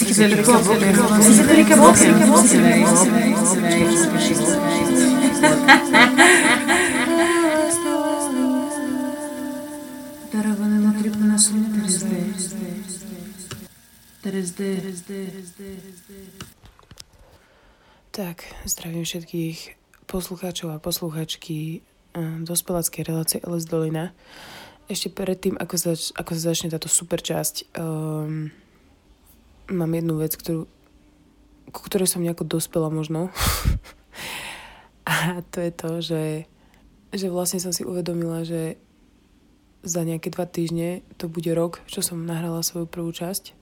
Tak, zdravím všetkých poslucháčov a posluchačky dospeláckej relácie LS Dolina. Ešte predtým, ako sa začne táto super časť, mám jednu vec, ku ktorej som nejako dospela možno. A to je to, že vlastne som si uvedomila, že za nejaké 2 týždne to bude rok, čo som nahrala svoju prvú časť.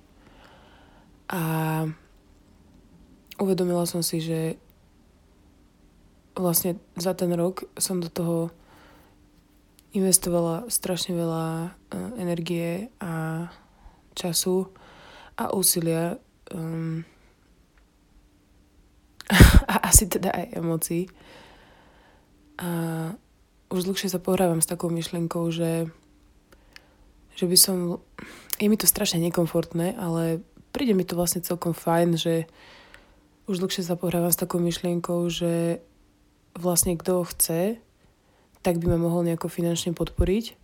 A uvedomila som si, že vlastne za ten rok som do toho investovala strašne veľa energie a času a úsilia a asi teda aj emócií. A už dlhšie sa pohrávam s takou myšlienkou, že by som... Je mi to strašne nekomfortné, ale príde mi to vlastne celkom fajn, že už dlhšie sa pohrávam s takou myšlienkou, že vlastne kto chce, tak by ma mohol nejako finančne podporiť.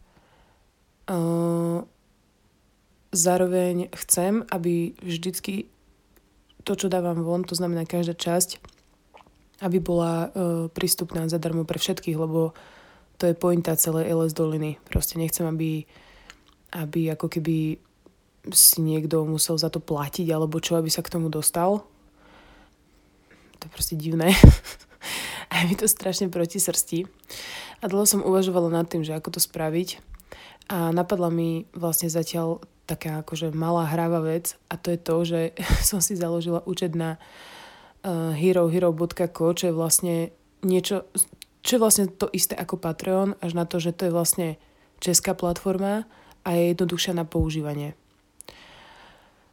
Zároveň chcem, aby vždycky to, čo dávam von, to znamená každá časť, aby bola prístupná zadarmo pre všetkých, lebo to je pointa celej LS Doliny. Proste nechcem, aby ako keby si niekto musel za to platiť, alebo čo, aby sa k tomu dostal. To je proste divné. A mi to strašne proti srsti. A dlho som uvažovala nad tým, že ako to spraviť. A napadla mi vlastne zatiaľ taká akože malá hráva vec, a to je to, že som si založila účet na herohero.co, čo je vlastne niečo, čo je vlastne to isté ako Patreon, až na to, že to je vlastne česká platforma a je jednoduchšia na používanie.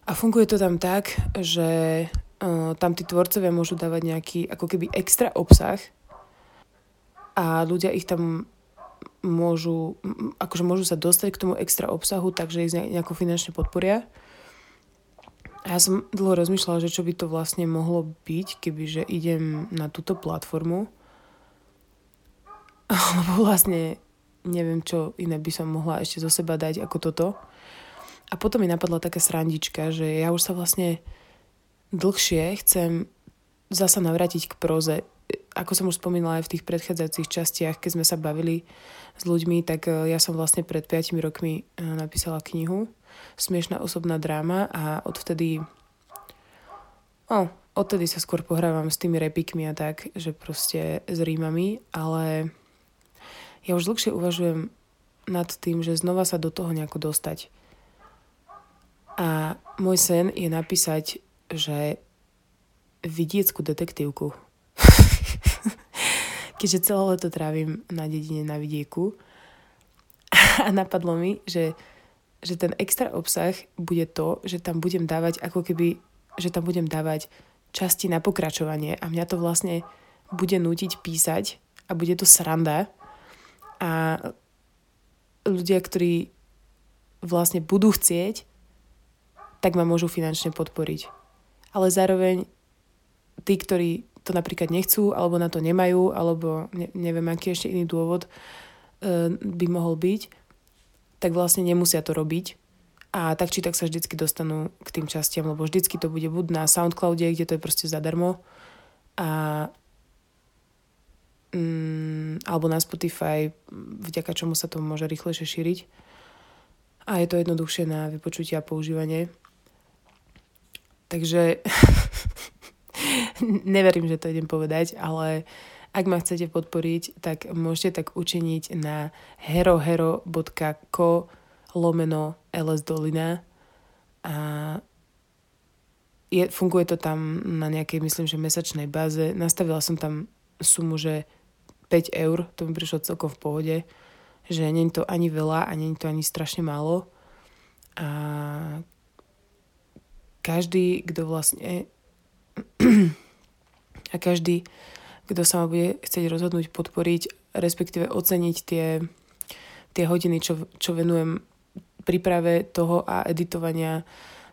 A funguje to tam tak, že tam tí tvorcovia môžu dávať nejaký ako keby extra obsah a ľudia ich tam môžu, akože môžu sa dostať k tomu extra obsahu, takže ich nejako finančne podporia. A ja som dlho rozmýšľala, že čo by to vlastne mohlo byť, kebyže idem na túto platformu. Lebo vlastne neviem, čo iné by som mohla ešte zo seba dať ako toto. A potom mi napadla taká srandička, že ja už sa vlastne dlhšie chcem zasa navrátiť k próze. Ako som už spomínala aj v tých predchádzajúcich častiach, keď sme sa bavili s ľuďmi, tak ja som vlastne pred 5 rokmi napísala knihu Smiešná osobná dráma a odtedy sa skôr pohrávam s tými repikmi a tak, že proste s rímami, ale ja už dlhšie uvažujem nad tým, že znova sa do toho nejako dostať. A môj sen je napísať, že vidieckú detektívku. Keďže celé leto trávim na dedine na vidieku a napadlo mi, že ten extra obsah bude to, že tam budem dávať časti na pokračovanie a mňa to vlastne bude nútiť písať a bude to sranda a ľudia, ktorí vlastne budú chcieť, tak ma môžu finančne podporiť. Ale zároveň tí, ktorí to napríklad nechcú, alebo na to nemajú, alebo neviem, aký ešte iný dôvod by mohol byť, tak vlastne nemusia to robiť. A tak či tak sa vždycky dostanú k tým častiam, lebo vždycky to bude buď na Soundcloude, kde to je proste zadarmo, alebo na Spotify, vďaka čomu sa to môže rýchlejšie šíriť. A je to jednoduchšie na vypočutie a používanie. Takže neverím, že to idem povedať, ale ak ma chcete podporiť, tak môžete tak učiniť na herohero.co/LS Dolina a funguje to tam na nejakej, myslím, že mesačnej báze. Nastavila som tam sumu, že 5 €, to mi prišlo celkom v pohode, že nie je to ani veľa a nie je to ani strašne málo. A každý, kto sa ma bude chcieť rozhodnúť podporiť, respektíve oceniť tie hodiny, čo venujem príprave toho a editovania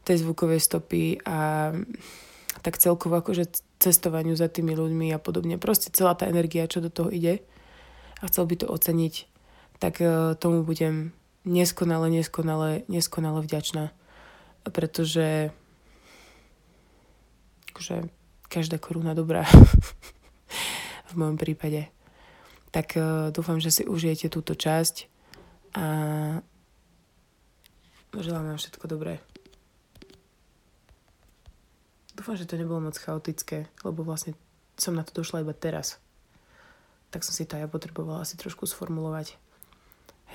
tej zvukovej stopy a tak celkovo akože cestovaniu za tými ľuďmi a podobne. Proste celá tá energia, čo do toho ide a chcel by to oceniť, tak tomu budem neskonale vďačná. Pretože akože každá koruna dobrá v mojom prípade. Tak dúfam, že si užijete túto časť a želám vám všetko dobré. Dúfam, že to nebolo moc chaotické, lebo vlastne som na to došla iba teraz. Tak som si to aj potrebovala asi trošku sformulovať.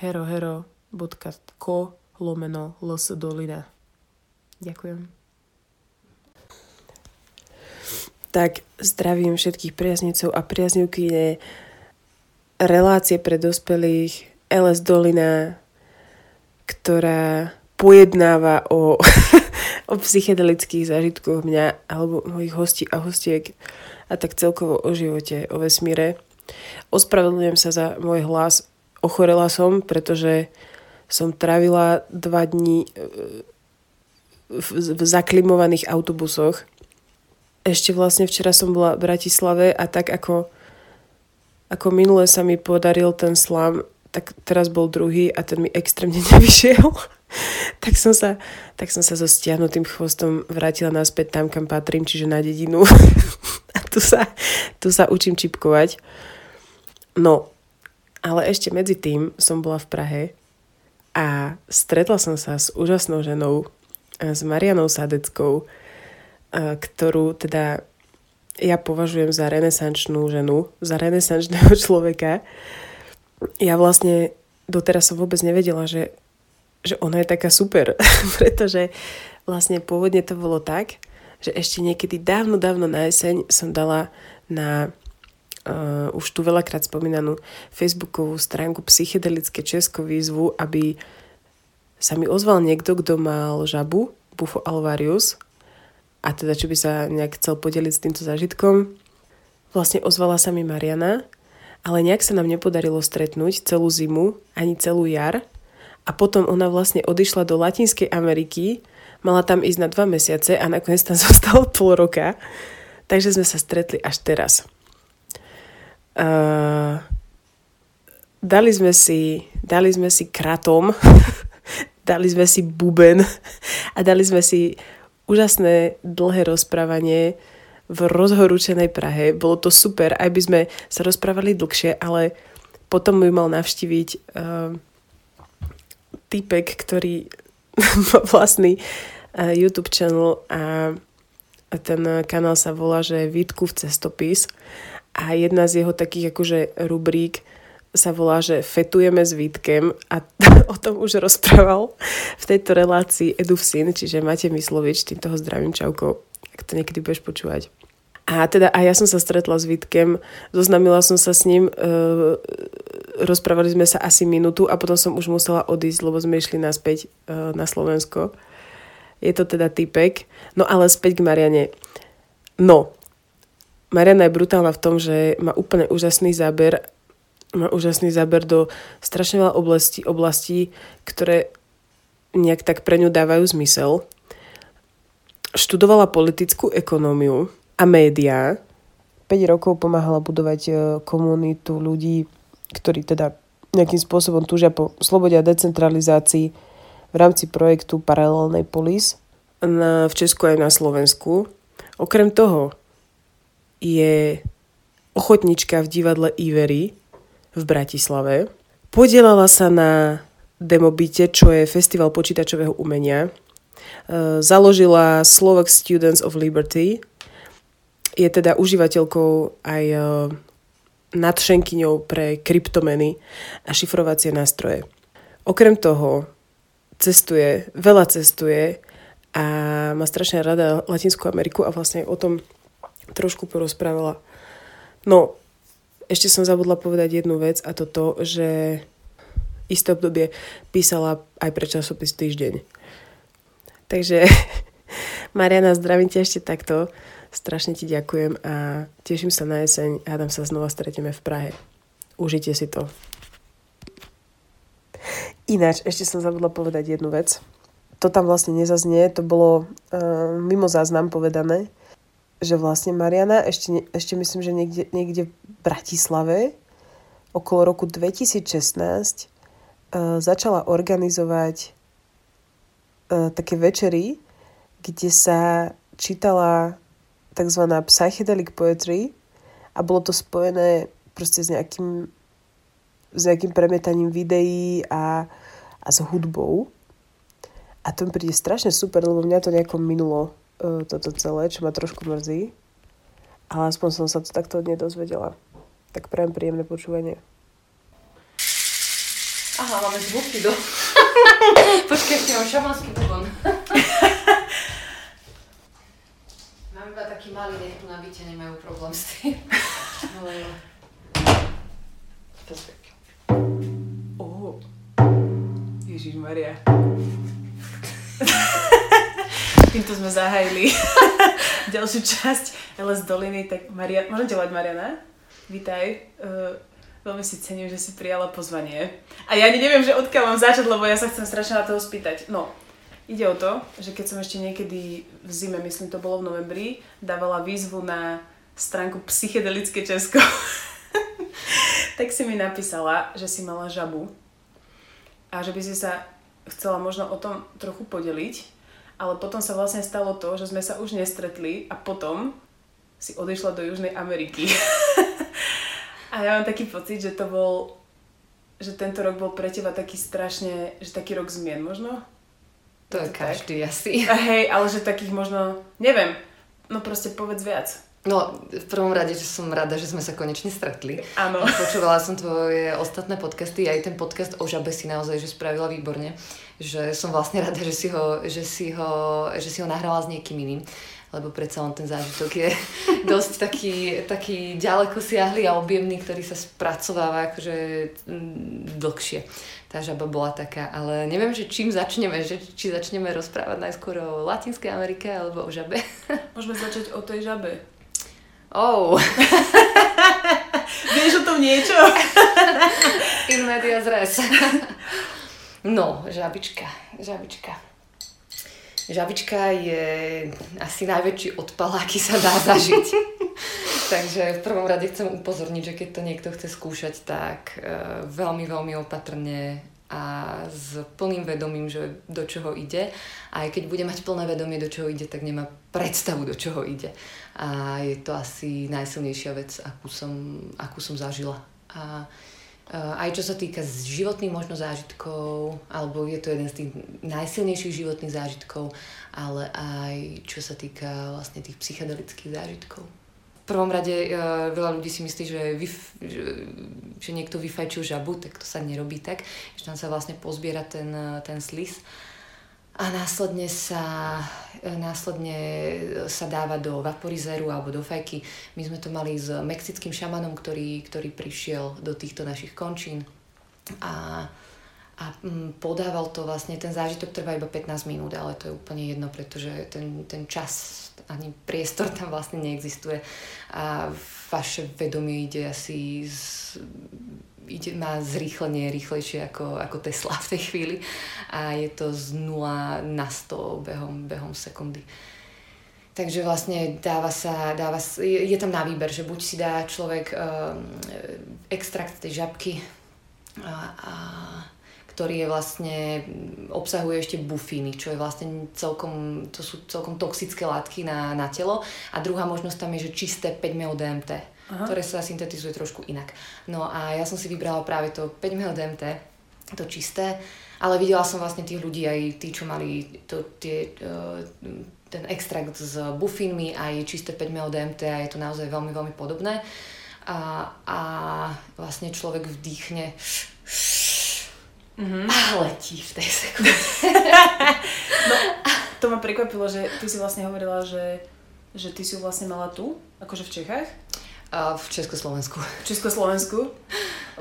herohero.co/lesdolina Ďakujem. Tak zdravím všetkých priaznicov a priaznivkyne relácie pre dospelých LS Dolina, ktorá pojednáva o psychedelických zážitkoch mňa alebo mojich hostí a hostiek a tak celkovo o živote, o vesmíre. Ospravedlňujem sa za môj hlas. Ochorela som, pretože som trávila 2 dni v zaklimovaných autobusoch. Ešte vlastne včera som bola v Bratislave a tak ako minule sa mi podaril ten slam, tak teraz bol druhý a ten mi extrémne nevyšiel. Tak som sa so stiahnutým chvostom vrátila naspäť tam, kam patrím, čiže na dedinu. A tu sa učím čipkovať. No, ale ešte medzi tým som bola v Prahe a stretla som sa s úžasnou ženou, s Marianou Sadeckou, ktorú teda ja považujem za renesančnú ženu, za renesančného človeka. Ja vlastne doteraz som vôbec nevedela, že ona je taká super, pretože vlastne pôvodne to bolo tak, že ešte niekedy dávno na jeseň som dala na už tu veľakrát spomínanú facebookovú stránku Psychedelické Česko výzvu, aby sa mi ozval niekto, kto mal žabu, Bufo Alvarius, a teda či by sa nejak chcel podeliť s týmto zážitkom. Vlastne ozvala sa mi Mariana, ale nejak sa nám nepodarilo stretnúť celú zimu, ani celú jar. A potom ona vlastne odišla do Latinskej Ameriky, mala tam ísť na 2 mesiace a nakoniec tam zostalo pol roka. Takže sme sa stretli až teraz. Dali sme si kratom, dali sme si buben a dali sme si úžasné dlhé rozprávanie v rozhorúčenej Prahe. Bolo to super, aj by sme sa rozprávali dlhšie, ale potom by mal navštíviť týpek, ktorý má vlastný YouTube channel a ten kanál sa volá, že Vítku v cestopis a jedna z jeho takých akože rubrík sa volá, že fetujeme s Vítkem a o tom už rozprával v tejto relácii Eduvsin, čiže Matej Myslovič, týmto ho zdravím, čauko, ak to niekedy budeš počúvať. A teda aj ja som sa stretla s Vítkem, zoznamila som sa s ním, rozprávali sme sa asi minútu a potom som už musela odísť, lebo sme išli naspäť na Slovensko. Je to teda typek. No ale späť k Mariane. No, Mariana je brutálna v tom, že má úplne úžasný záber. Má úžasný záber do strašne veľa oblastí, ktoré nejak tak pre ňu dávajú zmysel. Študovala politickú ekonómiu a médiá. 5 rokov pomáhala budovať komunitu ľudí, ktorí teda nejakým spôsobom túžia po slobode a decentralizácii v rámci projektu Paralelnej Polis v Česku aj na Slovensku. Okrem toho je ochotnička v divadle Ivery v Bratislave. Podielala sa na Demobite, čo je festival počítačového umenia. Založila Slovak Students of Liberty. Je teda užívateľkou aj nadšenkyňou pre kryptomeny a šifrovacie nástroje. Okrem toho veľa cestuje a má strašne rada Latinskú Ameriku a vlastne o tom trošku porozprávala. No, ešte som zabudla povedať jednu vec a to to, že isté obdobie písala aj pre časopis Týždeň. Takže Mariana, zdravím ťa ešte takto. Strašne ti ďakujem a teším sa na jeseň a hádam sa znova stretneme v Prahe. Užite si to. Ináč, ešte som zabudla povedať jednu vec. to tam vlastne nezaznie, to bolo mimo záznam povedané, že vlastne Mariana ešte myslím, že niekde v Bratislave okolo roku 2016 začala organizovať také večery, kde sa čítala takzvaná psychedelic poetry a bolo to spojené proste s nejakým premietaním videí a s hudbou. A to mi príde strašne super, lebo mňa to nejako minulo toto celé, čo ma trošku mrzí. Ale aspoň som sa to takto od nej dozvedela. Tak prajem príjemné počúvanie. Aha, máme zvuky do... Počkaj, ešte mám šamanský bubon. Mám iba taký malý, nech tu na byte nemajú problém s tým. No, jo. Oh. Ježišmaria. Týmto sme zahájili ďalšiu časť LS Doliny. Tak Maria, môžem ťa volať Mariana? Vítaj. Veľmi si cením, že si prijala pozvanie. A ja neviem, že odkiaľ mám začať, lebo ja sa chcem strašne na toho spýtať. No, ide o to, že keď som ešte niekedy v zime, myslím to bolo v novembri, dávala výzvu na stránku Psychedelické Česko, tak si mi napísala, že si mala žabu a že by si sa chcela možno o tom trochu podeliť. Ale potom sa vlastne stalo to, že sme sa už nestretli a potom si odišla do Južnej Ameriky. A ja mám taký pocit, že to bol, že tento rok bol pre teba taký strašne, že taký rok zmien možno? To je každý tak? Asi. A hej, ale že takých možno, neviem, no proste povedz viac. No, v prvom rade, že som rada, že sme sa konečne stretli. Áno. Počúvala som tvoje ostatné podcasty, aj ten podcast o žabe si naozaj, že spravila výborne. Že som vlastne rada, že si ho nahrala s niekým iným. Lebo predsa len ten zážitok je dosť taký ďaleko siahly a objemný, ktorý sa spracováva akože dlhšie. Tá žaba bola taká, ale neviem, že čím začneme, že či začneme rozprávať najskôr o Latinskej Amerike alebo o žabe. Môžeme začať o tej žabe. Oh. Vieš o tom niečo? In media zres. No, žabička. Žabička je asi najväčší odpal, aký sa dá zažiť. Takže v prvom rade chcem upozorniť, že keď to niekto chce skúšať, tak veľmi, veľmi opatrne a s plným vedomím, že do čoho ide. A aj keď bude mať plné vedomie, do čoho ide, tak nemá predstavu, do čoho ide. A je to asi najsilnejšia vec, akú som zažila. A aj čo sa týka životných možno zážitkov, alebo je to jeden z tých najsilnejších životných zážitkov, ale aj čo sa týka vlastne tých psychedelických zážitkov. V prvom rade veľa ľudí si myslí, že niekto vyfajčil žabu, tak to sa nerobí tak, že tam sa vlastne pozbiera ten sliz. A následne sa dáva do vaporizéru alebo do fajky. My sme to mali s mexickým šamanom, ktorý prišiel do týchto našich končín a podával to vlastne, ten zážitok trvá iba 15 minút, ale to je úplne jedno, pretože ten čas ani priestor tam vlastne neexistuje a vaše vedomie ide asi má zrýchlenie rýchlejšie ako Tesla v tej chvíli a je to z 0 na 100 behom sekundy. Takže vlastne dáva sa, je tam na výber, že buď si dá človek extrakt tej žabky, ktorý je vlastne, obsahuje ešte bufiny, čo je vlastne to sú celkom toxické látky na telo. A druhá možnosť tam je, že čisté 5-MeO-DMT, ktoré sa syntetizuje trošku inak. No a ja som si vybrala práve to 5-MeO-DMT, to čisté, ale videla som vlastne tých ľudí, aj tí, čo mali ten extrakt s bufínmi, aj čisté 5-MeO-DMT, a je to naozaj veľmi, veľmi podobné. A vlastne človek vdýchne... Mm-hmm. A letí v tej sekunde. No, to ma prekvapilo, že ty si vlastne hovorila, že ty si ju vlastne mala tu, akože v Čechách? V Československu. V Československu?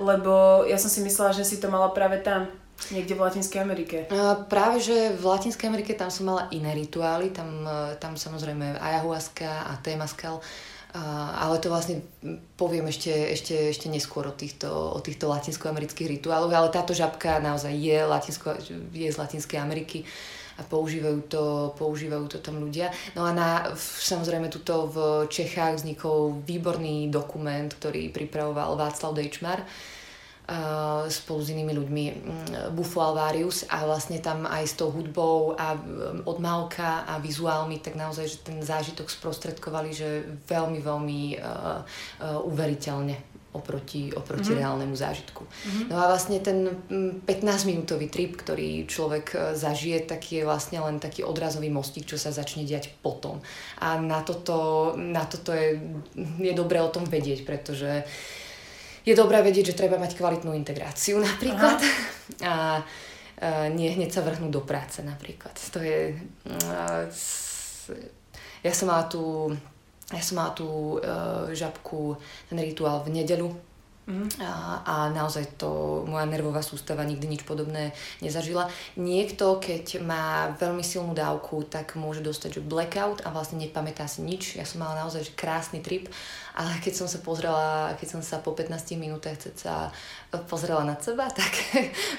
Lebo ja som si myslela, že si to mala práve tam, niekde v Latinskej Amerike. Práve že v Latinskej Amerike tam som mala iné rituály, tam samozrejme ayahuasca a temaskal. Ale to vlastne poviem ešte neskôr o týchto latinskoamerických rituáloch, ale táto žabka naozaj je z Latinskej Ameriky a používajú to tam ľudia. No a samozrejme tuto v Čechách vznikol výborný dokument, ktorý pripravoval Václav Dejčmar spolu s inými ľuďmi, Bufo Alvarius, a vlastne tam aj s tou hudbou a odmálka a vizuálmi, tak naozaj, že ten zážitok sprostredkovali, že veľmi, veľmi uveriteľne oproti reálnemu zážitku. No a vlastne ten 15-minútový trip, ktorý človek zažije, tak je vlastne len taký odrazový mostík, čo sa začne diať potom. A na toto je dobré o tom vedieť, pretože je dobré vedieť, že treba mať kvalitnú integráciu napríklad. Aha. A nie hneď sa vrhnú do práce napríklad. To je... Ja som mala tú žabku, ten rituál v nedeľu. A naozaj to moja nervová sústava nikdy nič podobné nezažila. Niekto, keď má veľmi silnú dávku, tak môže dostať blackout a vlastne nepamätá si nič. Ja som mala naozaj krásny trip, ale keď som sa po 15 minútach pozrela na seba, tak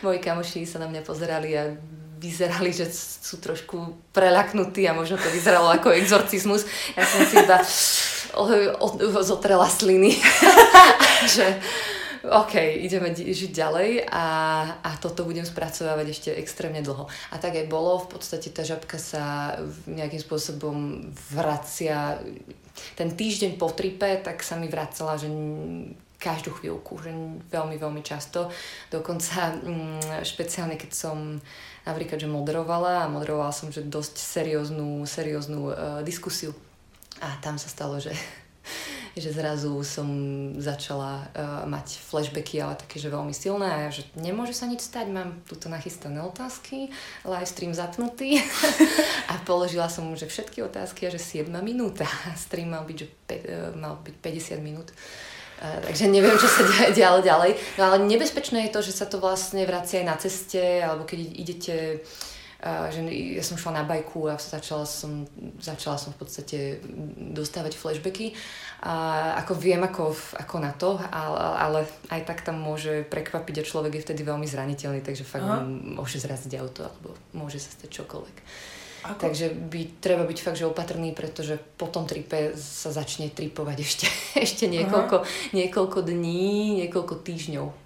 moji kamoši sa na mňa pozerali a vyzerali, že sú trošku preľaknutí a možno to vyzeralo ako exorcizmus. Ja som si iba zotrela sliny, že OK, ideme žiť ďalej a toto budem spracovávať ešte extrémne dlho. A tak aj bolo, v podstate tá žabka sa nejakým spôsobom vracia. Ten týždeň po tripe, tak sa mi vracala, že každú chvíľku, že veľmi, veľmi často. Dokonca špeciálne, keď som napríklad, že moderovala som, že dosť serióznu diskusiu. A tam sa stalo, že zrazu som začala mať flashbacky, ale také, že veľmi silné, a ja, že nemôže sa nič stať, mám tuto nachystané otázky, live stream zapnutý a položila som mu, že všetky otázky a že 7 minúta. Stream mal byť, že mal byť 50 minút. Takže neviem, čo sa deje ďalej. No ale nebezpečné je to, že sa to vlastne vracia aj na ceste, alebo keď idete... Že ja som šla na bajku a začala som v podstate dostávať flashbacky. Viem ako na to, ale aj tak tam môže prekvapiť a človek je vtedy veľmi zraniteľný, takže fakt môže zraziť auto alebo môže sa stať čokoľvek. Ako? Takže treba byť fakt, že opatrný, pretože po tom tripe sa začne tripovať ešte niekoľko dní, niekoľko týždňov.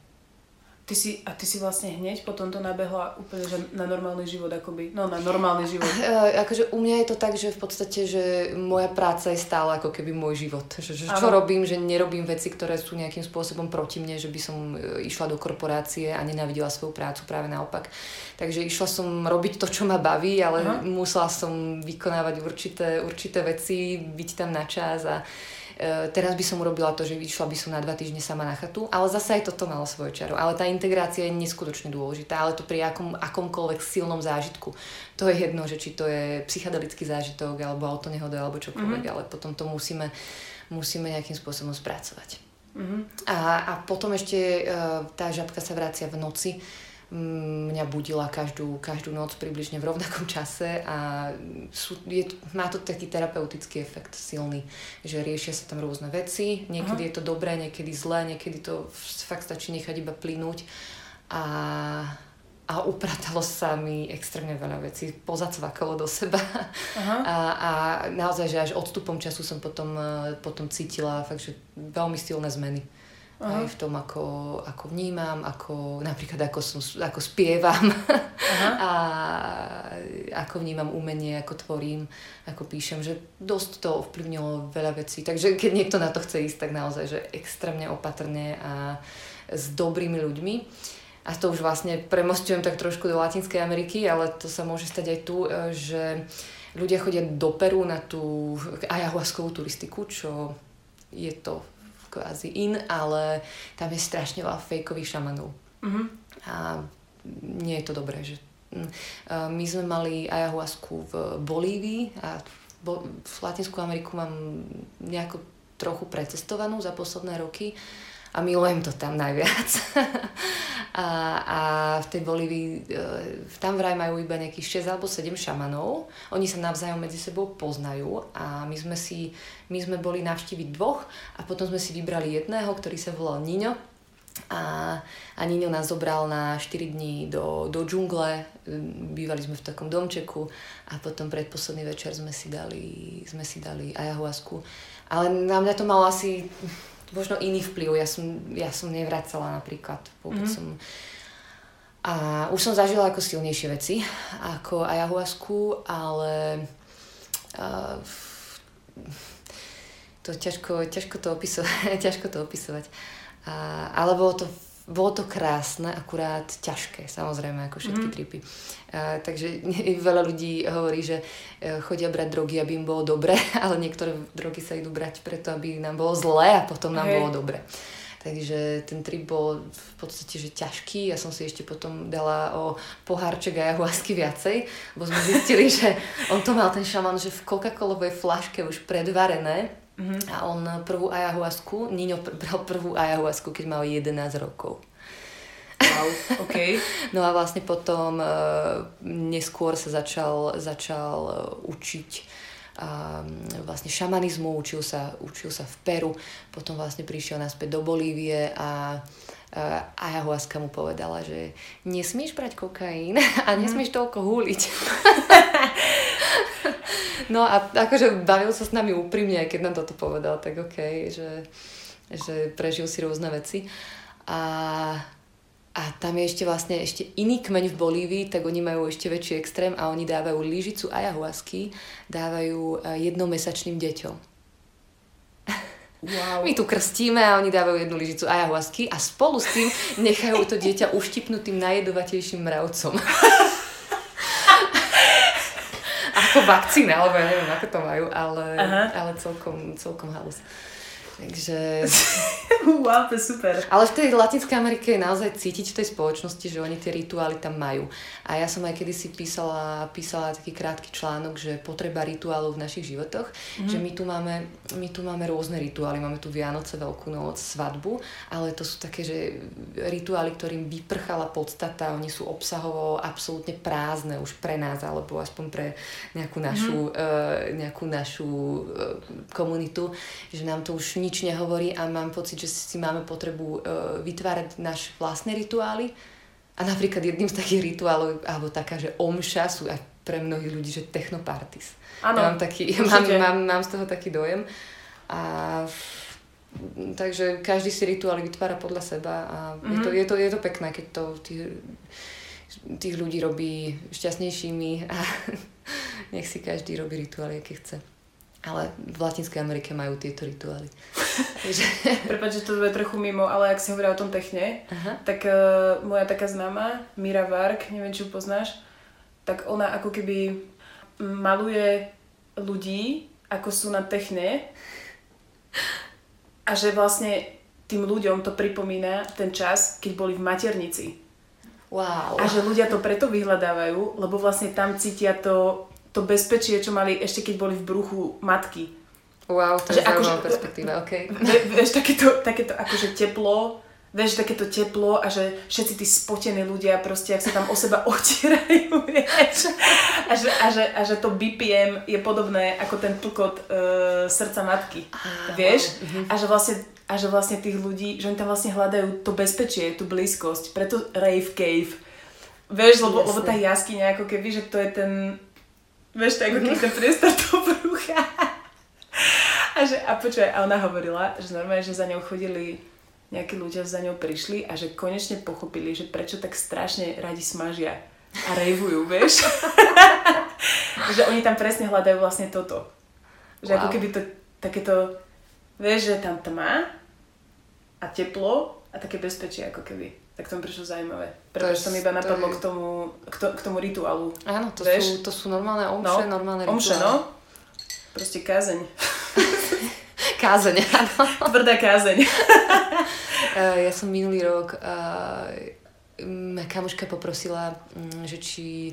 Ty si vlastne hneď potom to nabehla úplne že na normálny život, akoby, no na normálny život. Akože u mňa je to tak, že v podstate, že moja práca je stále ako keby môj život. Že čo robím, že nerobím veci, ktoré sú nejakým spôsobom proti mne, že by som išla do korporácie a nenávidela svoju prácu, práve naopak. Takže išla som robiť to, čo ma baví, ale musela som vykonávať určité veci, byť tam na čas a... Teraz by som urobila to, že vyšla by som na 2 týždne sama na chatu, ale zase aj toto malo svoje čaro. Ale tá integrácia je neskutočne dôležitá, ale to pri akomkoľvek silnom zážitku. To je jedno, že či to je psychedelický zážitok, alebo autonehoda, alebo čokoľvek, ale potom to musíme nejakým spôsobom spracovať. A potom ešte tá žabka sa vracia v noci. Mňa budila každú noc približne v rovnakom čase a má to taký terapeutický efekt silný, že riešia sa tam rôzne veci, niekedy je to dobré, niekedy zlé, niekedy to fakt stačí nechať iba plynúť a upratalo sa mi extrémne veľa vecí, pozacvakalo do seba. A naozaj, že až odstupom času som potom cítila fakt, že veľmi silné zmeny. Aj v tom, ako vnímam, ako napríklad ako spievam a ako vnímam umenie, ako tvorím, ako píšem, že dosť to ovplyvnilo veľa vecí. Takže keď niekto na to chce ísť, tak naozaj, že extrémne opatrne a s dobrými ľuďmi. A to už vlastne premostujem tak trošku do Latinskej Ameriky, ale to sa môže stať aj tu, že ľudia chodia do Peru na tú ayahuaskovú turistiku, čo je to kvázi in, ale tam je strašne veľa fejkových šamanov. A nie je to dobré, že... My sme mali ayahuasku v Bolívii a v Latinskú Ameriku mám nejako trochu precestovanú za posledné roky a milujem to tam najviac. A v tej Bolívii tam vraj majú iba nejakých 6 alebo 7 šamanov. Oni sa navzájom medzi sebou poznajú a my sme boli navštíviť 2 a potom sme si vybrali jedného, ktorý sa volal Niño A Niño nás zobral na 4 dní do džungle, bývali sme v takom domčeku a potom predposledný večer sme si dali ayahuasku. Ale na mňa to malo asi možno iný vplyv, ja som nevracala napríklad, vôbec som... A už som zažila ako silnejšie veci, ako ayahuasku, ale... to ťažko to opisovať. Ale bolo to krásne, akurát ťažké, samozrejme, ako všetky tripy. Takže veľa ľudí hovorí, že chodia brať drogy, aby im bolo dobre, ale niektoré drogy sa idú brať preto, aby nám bolo zlé a potom nám bolo dobre. Takže ten trip bol v podstate že ťažký. Ja som si ešte potom dala o pohárček ayahuasky viacej, bo sme zistili, že on to mal ten šaman, že v Coca-Colovej flaške už predvarené. A on prvú ayahuasku, Niño bral prvú ayahuasku, keď mal 11 rokov. Wow, okej. No a vlastne potom neskôr sa začal učiť vlastne šamanizmu, učil sa v Peru, potom vlastne prišiel naspäť do Bolívie a ayahuasca mu povedala, že nesmieš brať kokain a nesmieš toľko húliť. No a akože bavil sa s nami úprimne, keď nám toto povedal, tak okej, že prežil si rôzne veci. A tam je ešte vlastne iný kmeň v Bolívii, tak oni majú ešte väčší extrém a oni dávajú lyžicu ayahuasky, dávajú jednomesačným deťom. Wow. My tu krstíme a oni dávajú jednu lyžicu ayahuasky a spolu s tým nechajú to dieťa uštipnutým najjedovatejším mravcom. Ako vakcína, alebo ja neviem, ako to majú, ale celkom halus. Takže... Wow, to je super. Ale v tej Latinskej Amerike je naozaj cítiť v tej spoločnosti, že oni tie rituály tam majú. A ja som aj kedysi písala taký krátky článok, že potreba rituálov v našich životoch, že my tu máme rôzne rituály. Máme tu Vianoce, Veľkú noc, svadbu, ale to sú také, že rituály, ktorým vyprchala podstata, oni sú obsahovo absolútne prázdne už pre nás, alebo aspoň pre nejakú našu komunitu, že nám to už nič nehovorí a mám pocit, že si máme potrebu vytvárať naše vlastné rituály. A napríklad jedným z takých rituálov, alebo taká, že omša sú aj pre mnohých ľudí, že technoparties. Áno. Ja mám z toho taký dojem. Takže každý si rituály vytvára podľa seba a je to pekné, keď to tých ľudí robí šťastnejšími a nech si každý robí rituály, aký chce. Ale v Latinskej Amerike majú tieto rituály. Prepáč, že to bude trochu mimo, ale ak si hovorila o tom techne, tak moja taká známa, Mira Vark, neviem, či ju poznáš, tak ona ako keby maluje ľudí, ako sú na techne a že vlastne tým ľuďom to pripomína ten čas, keď boli v maternici. Wow. A že ľudia to preto vyhľadávajú, lebo vlastne tam cítia to bezpečie, čo mali ešte keď boli v brúchu matky. Wow, to je zaujímavá perspektíva, okej. Vieš, takéto akože teplo, vieš, takéto teplo a že všetci tí spotení ľudia proste, ak sa tam o seba otierajú, vieš. A že to BPM je podobné ako ten tlkot srdca matky, vieš. A že vlastne tých ľudí, že oni tam vlastne hľadajú to bezpečie, tú blízkosť, preto rave cave. Vieš, lebo tá jaskyňa ako keby, že to je ten... Vieš, tak keď ten priestor do brucha. A ona hovorila, že normálne, že za ňou chodili nejakí ľudia, za ňou prišli a že konečne pochopili, že prečo tak strašne radi smažia a rejvujú, vieš. Že oni tam presne hľadajú vlastne toto. Že wow. Ako keby to takéto, vieš, že tam tma a teplo a také bezpečie ako keby. Tak to mi prišlo zaujímavé. Pretože to mi iba napadlo je... k tomu rituálu. Áno, to sú normálne omše, no, normálne rituály. Omše, no. Proste kázeň. Kázeň, áno. Tvrdá kázeň. Ja som minulý rok... kamoška poprosila, že či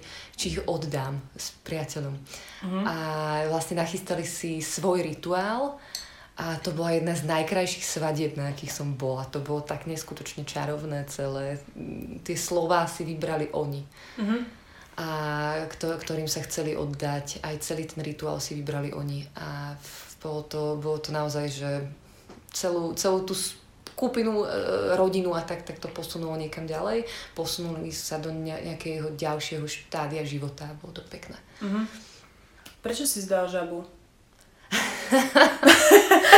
ich oddám s priateľom. A vlastne nachystali si svoj rituál. A to bola jedna z najkrajších svadieb, na akých som bola. To bolo tak neskutočne čarovné celé. Tie slová si vybrali oni. A ktorým sa chceli oddať. Aj celý ten rituál si vybrali oni. A bolo to naozaj, že celú tú kúpinu, rodinu a tak to posunulo niekam ďalej. Posunuli sa do nejakého ďalšieho štádia života. Bolo to pekné. Uh-huh. Prečo si zdal žabu?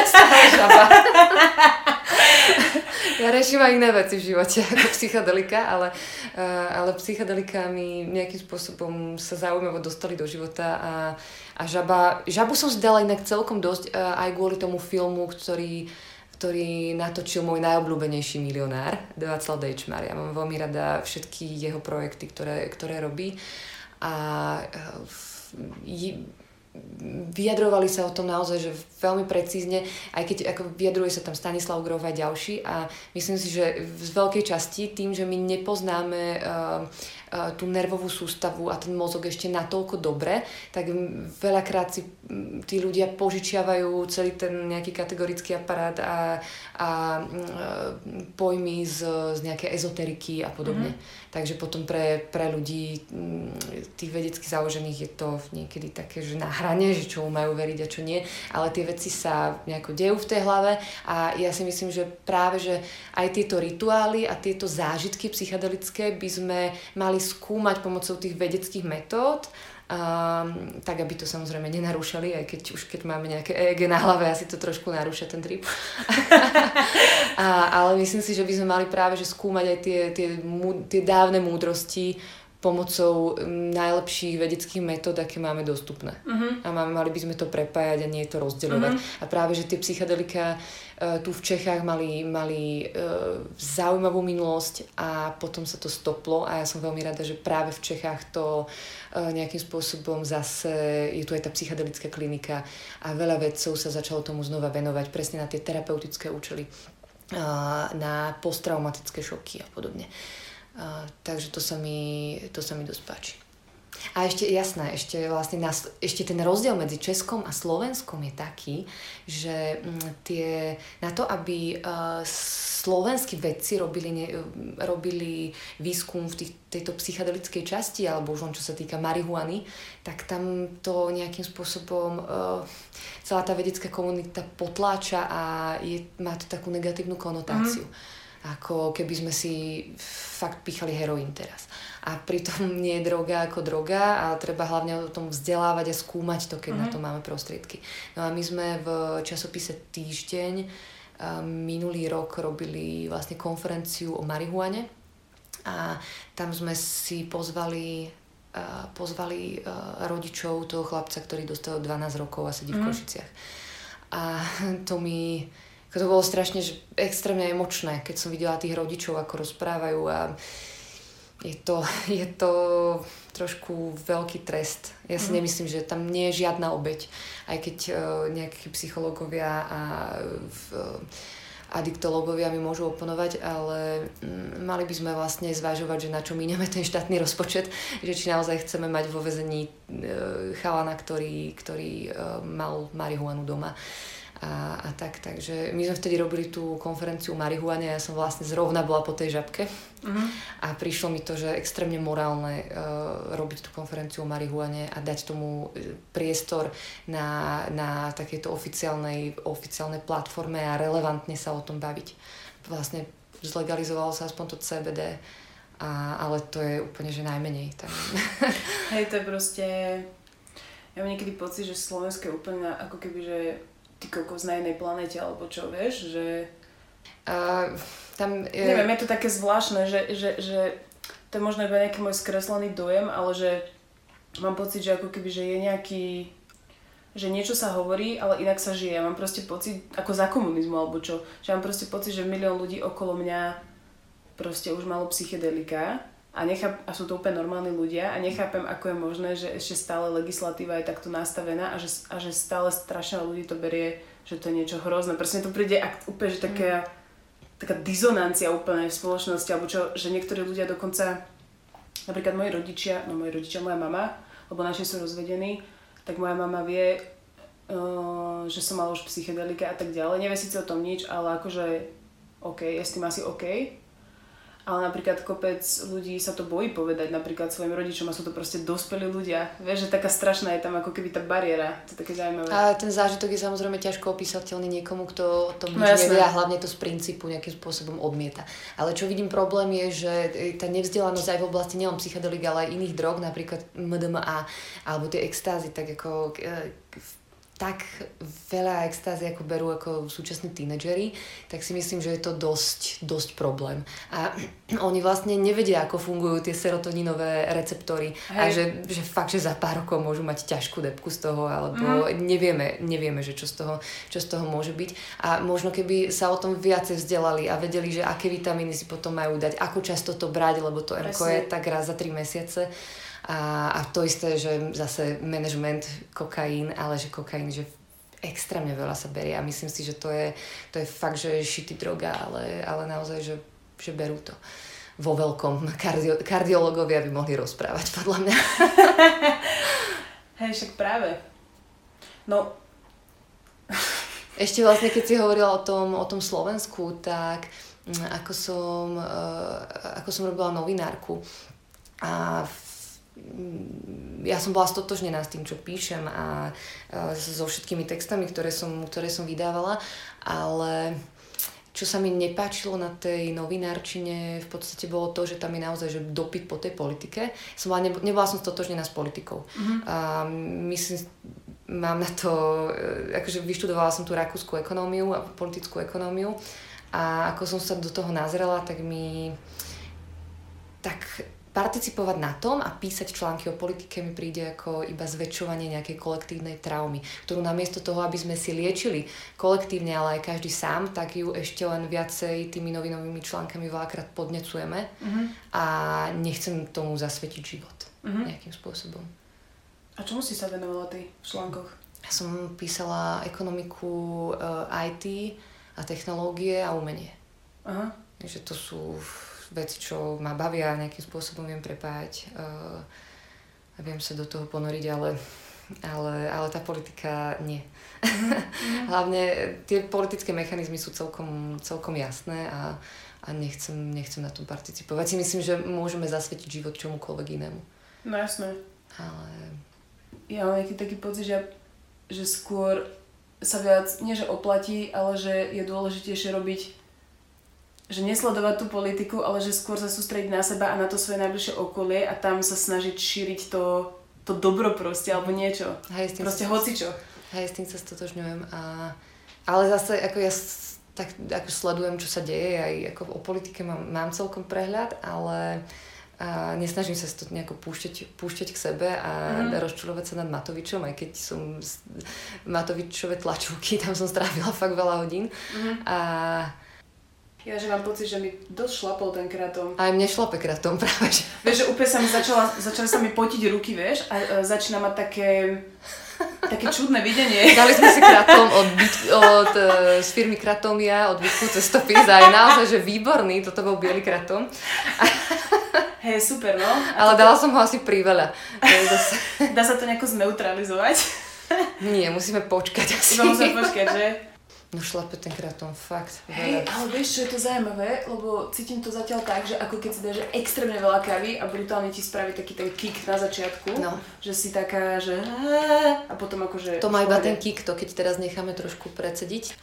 Stále žaba. Ja riešim aj iné veci v živote ako psychedelika, ale psychedelika mi nejakým spôsobom sa zaujímavo dostali do života a žabu som zdala inak celkom dosť aj kvôli tomu filmu, ktorý natočil môj najobľúbenejší milionár, Václav Dejčmar. Ja mám veľmi rada všetky jeho projekty, ktoré robí a vyjadrovali sa o tom naozaj, že veľmi precízne, aj keď ako vyjadruje sa tam Stanislav Grof a ďalší, a myslím si, že z veľkej časti tým, že my nepoznáme tú nervovú sústavu a ten mozog ešte natoľko dobre, tak veľakrát si tí ľudia požičiavajú celý ten nejaký kategorický aparát a pojmy z nejakej ezoteriky a podobne. Mm-hmm. Takže potom pre ľudí tých vedecky založených je to niekedy také, že na hrane, že čo majú veriť a čo nie, ale tie veci sa nejako dejú v tej hlave a ja si myslím, že práve, že aj tieto rituály a tieto zážitky psychedelické by sme mali skúmať pomocou tých vedeckých metód, tak aby to samozrejme nenarúšali, aj keď už keď máme nejaké EEG na hlave, asi to trošku narúša ten trip. Ale myslím si, že by sme mali práve že skúmať aj tie dávne múdrosti pomocou najlepších vedeckých metód, aké máme dostupné. Uh-huh. A mali by sme to prepájať a nie to rozdeľovať. Uh-huh. A práve, že tie psychedelika tu v Čechách mali zaujímavú minulosť a potom sa to stoplo a ja som veľmi rada, že práve v Čechách to nejakým spôsobom zase je tu aj tá psychedelická klinika a veľa vedcov sa začalo tomu znova venovať presne na tie terapeutické účely, na posttraumatické šoky a podobne. Takže to sa mi dosť páči. A ešte jasné, ešte ten rozdiel medzi Českom a Slovenskom je taký, že na to, aby slovenskí vedci robili výskum v tejto psychedelickej časti, alebo už len čo sa týka marihuany, tak tam to nejakým spôsobom celá tá vedecká komunita potláča a má to takú negatívnu konotáciu. Mm. Ako keby sme si fakt píchali heroín teraz. A pritom nie je droga ako droga, ale treba hlavne o tom vzdelávať a skúmať to, keď na to máme prostriedky. No a my sme v časopise Týždeň minulý rok robili vlastne konferenciu o marihuane a tam sme si pozvali rodičov toho chlapca, ktorý dostal 12 rokov a sedí v Košiciach. A to bolo strašne extrémne emočné, keď som videla tých rodičov, ako rozprávajú a je to trošku veľký trest. Ja si nemyslím, že tam nie je žiadna obeť, aj keď nejakí psychológovia a adiktológovia mi môžu oponovať, ale mali by sme vlastne zvažovať, že na čo míňame ten štátny rozpočet, že či naozaj chceme mať vo väzení chalana, ktorý mal marihuanu doma. A tak, takže my sme vtedy robili tú konferenciu o marihuane a ja som vlastne zrovna bola po tej žabke a prišlo mi to, že extrémne morálne robiť tú konferenciu o marihuane a dať tomu priestor na takejto oficiálnej platforme a relevantne sa o tom baviť. Vlastne zlegalizovalo sa aspoň to CBD, ale to je úplne, že najmenej tam. Hej, to je proste... Ja mám niekedy pocit, že Slovensko je úplne ako keby, že ty kokos na jednej planete, alebo čo, vieš, že... Tam je... Neviem, je to také zvláštne, že to je možno iba nejaký môj skreslený dojem, ale že mám pocit, že ako keby, že je nejaký... že niečo sa hovorí, ale inak sa žije. Ja mám proste pocit, ako za komunizmu, alebo čo, že mám proste pocit, že milión ľudí okolo mňa proste už malo psychedelika a sú to úplne normálni ľudia a nechápem, ako je možné, že ešte stále legislatíva je takto nastavená a že stále strašne ľudí to berie, že to je niečo hrozné. Presne to príde úplne, že taká dizonancia úplne v spoločnosti, alebo čo, že niektorí ľudia dokonca, napríklad moji rodičia, moja mama, lebo naši sú rozvedení, tak moja mama vie, že som mala už psychedelika a tak ďalej. Nevie síce o tom nič, ale akože OK, je s tým asi OK. Ale napríklad kopec ľudí sa to bojí povedať napríklad svojim rodičom a sú to proste dospelí ľudia. Vieš, že taká strašná je tam ako keby tá bariéra. To je také zaujímavé. A ten zážitok je samozrejme ťažko opísateľný niekomu, kto o tom nič nevie a hlavne to z princípu nejakým spôsobom odmieta. Ale čo vidím problém je, že tá nevzdelanosť aj v oblasti nielen psychedelik, ale aj iných drog, napríklad MDMA alebo tie extázy, tak ako tak veľa extázy, ako berú ako súčasní tínedžeri, tak si myslím, že je to dosť problém. A oni vlastne nevedia, ako fungujú tie serotoninové receptory. Hej. A že fakt, že za pár rokov môžu mať ťažkú depku z toho, alebo nevieme, že čo z toho môže byť. A možno keby sa o tom viacej vzdelali a vedeli, že aké vitamíny si potom majú dať, ako často to brať, lebo to erko je tak raz za 3 mesiace. A to isté, že zase management, kokain, ale že kokain, že extrémne veľa sa berie a myslím si, že to je fakt, že šitý droga, ale naozaj, že berú to vo veľkom. Kardiológovia by mohli rozprávať, podľa mňa. Hej, však práve. No. Ešte vlastne, keď si hovorila o tom Slovensku, tak ako som robila novinárku a ja som bola stotožnená s tým, čo píšem a so všetkými textami, ktoré som vydávala, ale čo sa mi nepáčilo na tej novinárčine v podstate bolo to, že tam je naozaj že dopyt po tej politike. Nebola som stotožnená s politikou. Mm-hmm. Mám na to, akože vyštudovala som tú rakúsku ekonómiu a politickú ekonómiu a ako som sa do toho nazrela, tak mi tak participovať na tom a písať články o politike mi príde ako iba zväčšovanie nejakej kolektívnej traumy, ktorú namiesto toho, aby sme si liečili kolektívne, ale aj každý sám, tak ju ešte len viacej tými novinovými článkami veľakrát podnecujeme a nechcem tomu zasvetiť život nejakým spôsobom. A čomu si sa venovala ty v článkoch? Ja som písala ekonomiku, IT a technológie a umenie. Aha. Takže to sú veci, čo ma bavia a nejakým spôsobom viem prepájať a viem sa do toho ponoriť, ale tá politika nie. Hlavne tie politické mechanizmy sú celkom jasné a nechcem na tom participovať. Si myslím, že môžeme zasvetiť život čomukoľvek inému. No jasné. Ale ja mám nejaký taký pocit, že skôr sa viac, nie že oplatí, ale že je dôležitejšie robiť, že nesledovať tú politiku, ale že skôr sa sústrediť na seba a na to svoje najbližšie okolie a tam sa snažiť šíriť to dobro proste, alebo niečo. Hej, proste hocičo. Hej, s tým sa stotožňujem. Ale zase, ako ja tak ako sledujem, čo sa deje, aj ako o politike mám celkom prehľad, ale nesnažím sa to nejako púšťať k sebe a rozčulovať sa nad Matovičom, aj keď som Matovičové tlačovky, tam som strávila fakt veľa hodín. A ja, že mám pocit, že mi dosť šlapol ten kratom. Aj mne šlape kratom práve. Vieš, že úplne sa mi začali sa mi potiť ruky, vieš, a začína mať také čudné videnie. Dali sme si kratom z firmy Kratomia, od Vítku v cestopis a je naozaj, že výborný, toto bol biely kratom. Hej, super, no. Ale dala som ho asi priveľa. Dá sa to nejako zneutralizovať? Nie, musíme počkať asi. Musíme počkať, že? No šlape ten kratom, fakt. Hej, ale vieš, čo je to zaujímavé, lebo cítim to zatiaľ tak, že ako keď si dáš extrémne veľa kávy a brutálne ti spraví taký ten kick na začiatku, no. Že si taká, že a potom akože to má iba ten kick, to keď teraz necháme trošku precediť.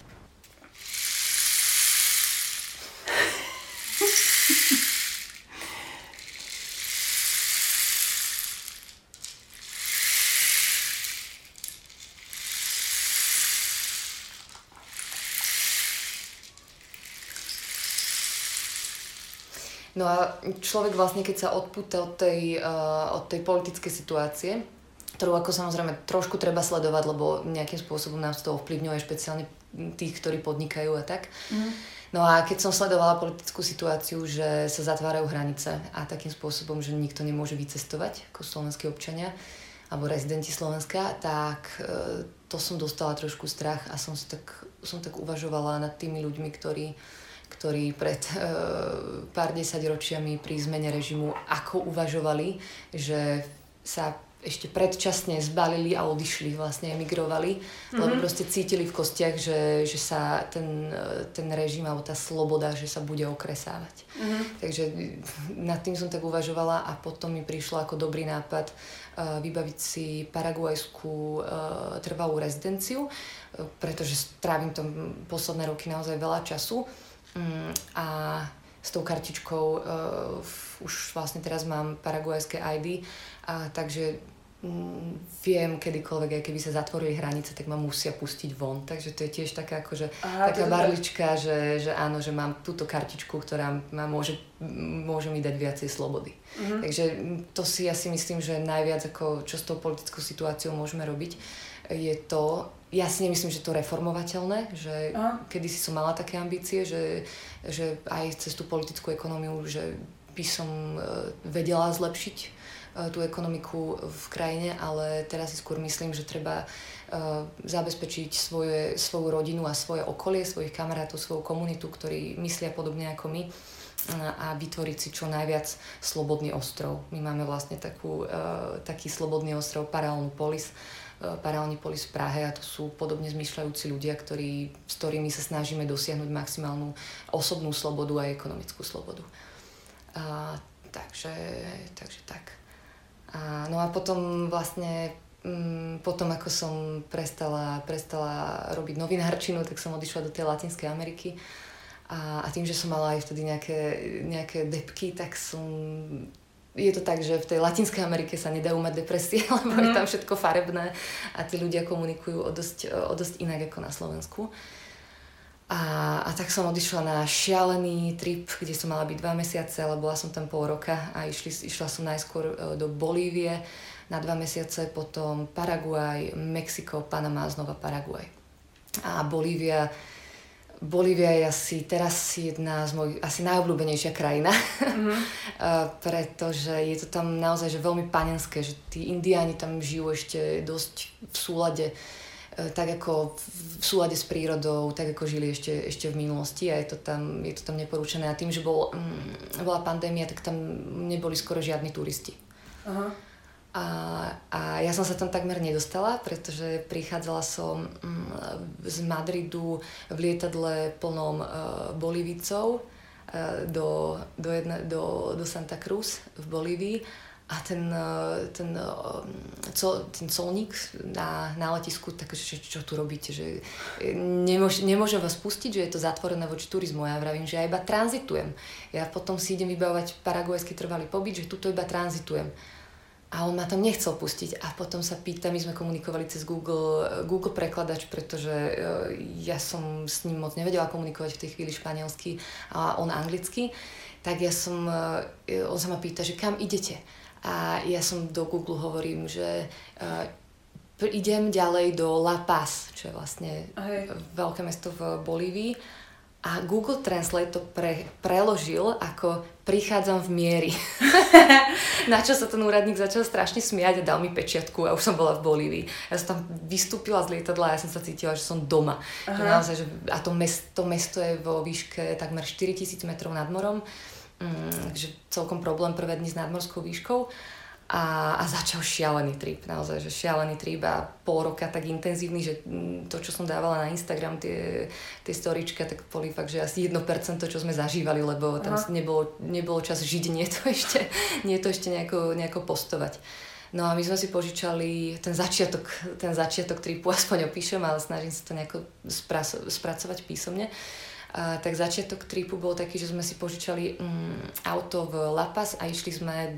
No a človek vlastne, keď sa odpúta od tej politickej situácie, ktorú ako samozrejme trošku treba sledovať, lebo nejakým spôsobom nás to ovplyvňuje, špeciálne tých, ktorí podnikajú a tak. No a keď som sledovala politickú situáciu, že sa zatvárajú hranice a takým spôsobom, že nikto nemôže vycestovať ako slovenskí občania alebo rezidenti Slovenska, tak to som dostala trošku strach a som tak uvažovala nad tými ľuďmi, ktorí pred pár desaťročiami pri zmene režimu ako uvažovali, že sa ešte predčasne zbalili a odišli, vlastne emigrovali, lebo proste cítili v kostiach, že sa ten režim alebo tá sloboda, že sa bude okresávať. Takže nad tým som tak uvažovala a potom mi prišlo ako dobrý nápad vybaviť si paraguajskú trvalú rezidenciu, pretože trávim tam posledné roky naozaj veľa času a s tou kartičkou už vlastne teraz mám paraguajské ID, takže viem kedykoľvek, aj keby sa zatvorili hranice, tak ma musia pustiť von. Takže to je tiež taká, akože, taká barlička, že áno, že mám túto kartičku, ktorá ma môže mi dať viacej slobody. Takže to si ja si myslím, že najviac, ako čo s tou politickou situáciou môžeme robiť, je to, ja si nemyslím, že to je reformovateľné, že kedysi som mala také ambície, že aj cez tú politickú ekonómiu, že by som vedela zlepšiť tú ekonomiku v krajine, ale teraz si skôr myslím, že treba zabezpečiť svoju rodinu a svoje okolie, svojich kamarátov, svoju komunitu, ktorí myslia podobne ako my a vytvoriť si čo najviac slobodný ostrov. My máme vlastne taký slobodný ostrov Paralelní Polis v Prahe a to sú podobne zmyšľajúci ľudia, s ktorými sa snažíme dosiahnuť maximálnu osobnú slobodu a ekonomickú slobodu. Takže tak. No a potom vlastne, potom ako som prestala robiť novinárčinu, tak som odišla do tej Latinskej Ameriky a tým, že som mala aj vtedy nejaké depky, tak je to tak, že v tej Latinskej Amerike sa nedajú mať depresie, lebo je tam všetko farebné a tí ľudia komunikujú o dosť inak ako na Slovensku. A tak som odišla na šialený trip, kde som mala byť 2 mesiace, ale bola som tam pol roka a išla som najskôr do Bolívie na 2 mesiace, potom Paraguaj, Mexiko, Panama, znova Paraguaj. A Bolívia je asi teraz jedna z mojich asi najobľúbenejšia krajina, pretože je to tam naozaj že veľmi panenské, že tí indiáni tam žijú ešte dosť v súlade tak ako v súlade s prírodou, tak ako žili ešte v minulosti a je to tam neporučené. A tým, že bola pandémia, tak tam neboli skoro žiadni turisti. Aha. A ja som sa tam takmer nedostala, pretože prichádzala som z Madridu v lietadle plnom Bolívicov do Santa Cruz v Bolívii. A ten colník na letisku, takže čo tu robíte, že nemôžem vás pustiť, že je to zatvorené voči turizmu. Ja vravím, že ja iba tranzitujem. Ja potom si idem vybavovať paraguajský trvalý pobyt, že tuto iba tranzitujem. A on ma tam nechcel pustiť. A potom sa pýta, my sme komunikovali cez Google prekladač, pretože ja som s ním moc nevedela komunikovať v tej chvíli španielsky a on anglicky. Tak on sa ma pýta, že kam idete? A ja som do Google hovorím, že idem ďalej do La Paz, čo je vlastne veľké mesto v Bolívii. A Google Translate to preložil ako prichádzam v mieri. Na čo sa ten úradník začal strašne smiať a dal mi pečiatku a už som bola v Bolívii. Ja som tam vystúpila z lietadla a ja som sa cítila, že som doma. Že naozaj, a to mesto je vo výške takmer 4000 metrov nad morom. Takže celkom problém prvé dni s nadmorskou výškou a začal šialený trip, naozaj, že šialený trip a pol roka tak intenzívny, že to, čo som dávala na Instagram, tie storyčka, tak boli fakt, že asi 1%, čo sme zažívali, lebo tam nebolo čas žiť, nie to ešte nejako postovať. No a my sme si požičali ten začiatok tripu, aspoň opíšem, ale snažím sa to nejako spracovať písomne. Tak začiatok tripu bol taký, že sme si požičali auto v La Paz a išli sme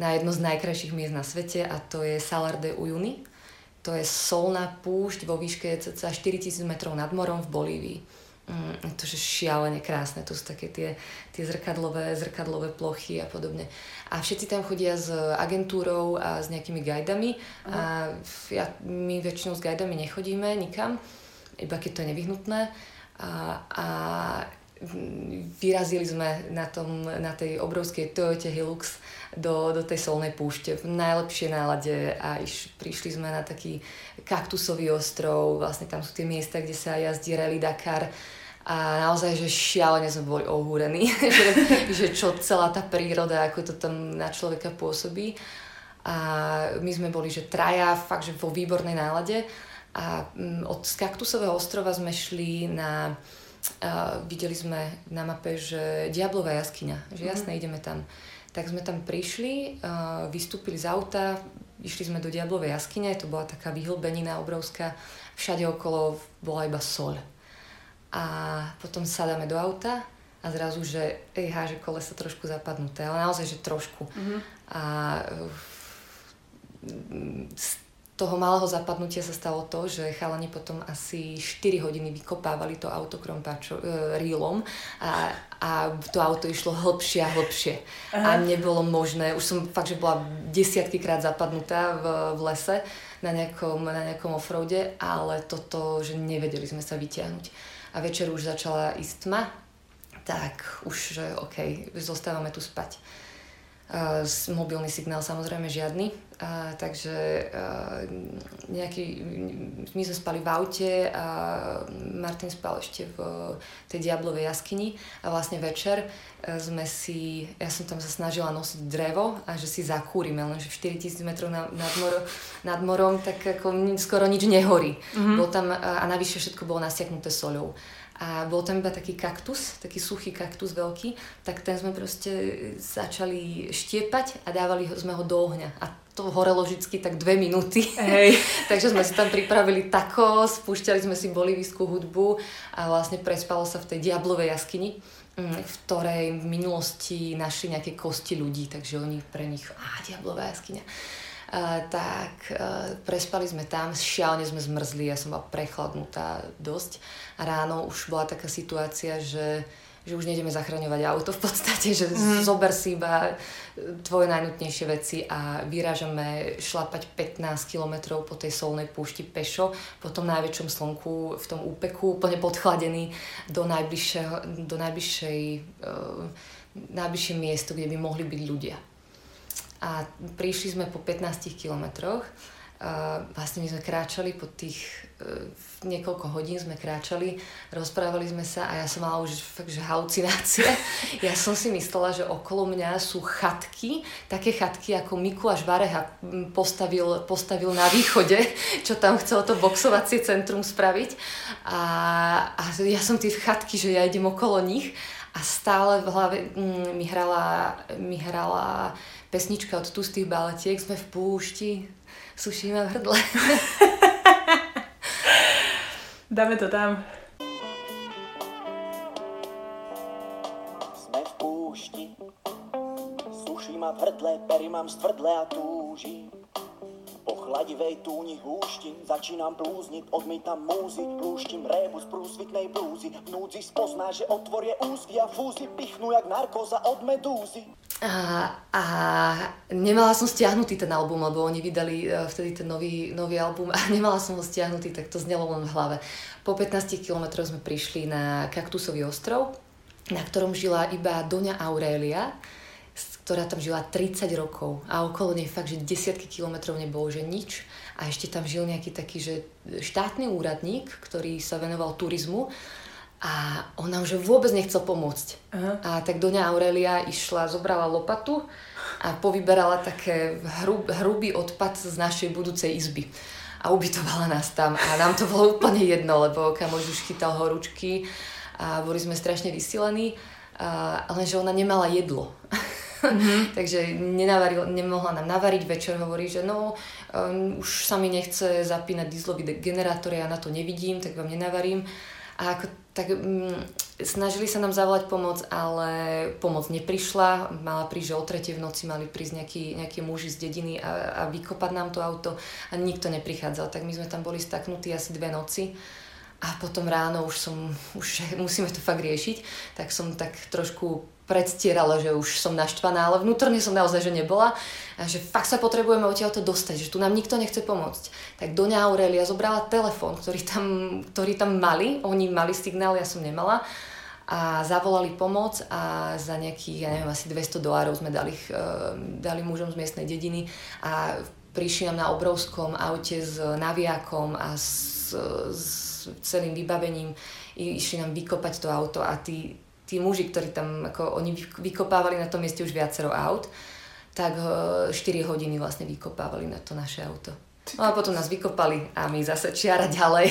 na jedno z najkrajších miest na svete a to je Salar de Uyuni. To je solná púšť vo výške cca 4000 metrov nad morom v Bolívii. To je šialene krásne, to sú také tie zrkadlové plochy a podobne. A všetci tam chodia s agentúrou a s nejakými guidami. My väčšinou s guidami nechodíme nikam, iba keď to je nevyhnutné. A vyrazili sme na tej obrovskej Toyote Hilux do tej solnej púšte v najlepšej nálade a prišli sme na taký kaktusový ostrov, vlastne tam sú tie miesta, kde sa jazdí Rally Dakar a naozaj, že šialene sme boli ohúrení, že čo celá tá príroda, ako to tam na človeka pôsobí. a my sme boli, že traja, fakt, že vo výbornej nálade a od Kaktusového ostrova sme šli na, videli sme na mape, že Diablová jaskyňa, že jasné, ideme tam. Tak sme tam prišli, vystúpili z auta, išli sme do Diablovej jaskyne, to bola taká vyhlbenina obrovská, všade okolo bola iba soľ. A potom sadáme do auta a zrazu, že že kolesa trošku zapadnuté, ale naozaj, že trošku. A z toho malého zapadnutia sa stalo to, že chalani potom asi 4 hodiny vykopávali to auto rýlom a to auto išlo hlbšie a hlbšie. Aha. A nebolo možné, už som fakt, že bola desiatkykrát zapadnutá v lese na nejakom offroade, ale toto, že nevedeli sme sa vyťahnuť. A večer už začala ísť tma, tak už, že okej, zostávame tu spať. Mobilný signál samozrejme žiadny, takže my sme spali v aute a Martin spal ešte v tej Diablovej jaskyni a vlastne večer ja som tam sa snažila nosiť drevo a že si zakúrime, lenže 4000 metrov nad morom tak ako skoro nič nehorí. Bol tam, a navyše všetko bolo nasiaknuté soľou. A bol tam iba taký kaktus, taký suchý kaktus veľký, tak ten sme proste začali štiepať a dávali sme ho do ohňa. A to horelo vždycky tak 2 minúty. Takže sme si tam pripravili tako, spúšťali sme si bolivijskú hudbu a vlastne prespalo sa v tej Diablovej jaskyni, v ktorej v minulosti našli nejaké kosti ľudí, takže oni pre nich, Diablová jaskyňa. Prespali sme tam, šialene sme zmrzli, ja som bola prechladnutá dosť a ráno už bola taká situácia, že už nejdeme zachraňovať auto v podstate, že zober si iba tvoje najnutnejšie veci a vyrážame šlapať 15 kilometrov po tej solnej púšti pešo, po tom najväčšom slnku v tom úpeku, úplne podchladený do najbližšej miesto, kde by mohli byť ľudia. A prišli sme po 15 kilometroch, vlastne my sme kráčali po tých niekoľko hodín sme kráčali, rozprávali sme sa a ja som mala už fakt, že halucinácie. Ja som si myslela, že okolo mňa sú chatky, také chatky ako Mikuláš Vareha postavil na východe, čo tam chcel to boxovacie centrum spraviť. A ja som tie chatky, že ja idem okolo nich a stále v hlave mi hrala pesnička od Tustých baletiek, sme v púšti, sušíme v hrdle. Dáme to tam. Sme v púšti, suší ma v hrdle, pery mám stvrdlé a túži. Po chladivej túni húštim, začínam blúzniť, odmýtam múzy, lúštim rébu z prúsvitnej blúzy. V núdzi spozná, že otvor je úzky a fúzy pichnú jak narkóza od medúzy. A nemala som stiahnutý ten album, lebo oni vydali vtedy ten nový album a nemala som ho stiahnutý, tak to znelo len v hlave. Po 15 kilometroch sme prišli na Kaktusový ostrov, na ktorom žila iba Doňa Aurelia, ktorá tam žila 30 rokov a okolo nej fakt, že desiatky kilometrov nebolo, že nič. A ešte tam žil nejaký taký, že štátny úradník, ktorý sa venoval turizmu. A ona už vôbec nechcel pomôcť. Aha. A tak Doňa Aurelia išla, zobrala lopatu a povyberala také hrubý odpad z našej budúcej izby. A ubytovala nás tam. A nám to bolo úplne jedno, lebo kamoš už chytal horúčky a boli sme strašne vysilení. Ale že ona nemala jedlo. Takže nemohla nám navariť. Večer hovorí, že už sa mi nechce zapínať dieselový generátor, ja na to nevidím, tak vám nenavarím. A snažili sa nám zavolať pomoc, ale pomoc neprišla. Mala prísť, že o 3:00 v noci mali prísť nejakí muži z dediny a vykopať nám to auto a nikto neprichádzal. Tak my sme tam boli staknutí asi 2 noci a potom ráno už musíme to fakt riešiť. Tak som tak trošku predstierala, že už som naštvaná, ale vnútorne som naozaj, že nebola. A že fakt sa potrebujeme odtiaľto dostať, že tu nám nikto nechce pomôcť. Tak Doňa Aurelia zobrala telefón, ktorý tam mali. Oni mali signál, ja som nemala. A zavolali pomoc a za nejakých, asi $200 sme dali mužom z miestnej dediny a prišli nám na obrovskom aute s navijákom a s celým vybavením. Išli nám vykopať to auto a tí muži, ktorí tam, oni vykopávali na tom mieste už viacero aut, tak 4 hodiny vlastne vykopávali na to naše auto. No a potom nás vykopali a my zase čiara ďalej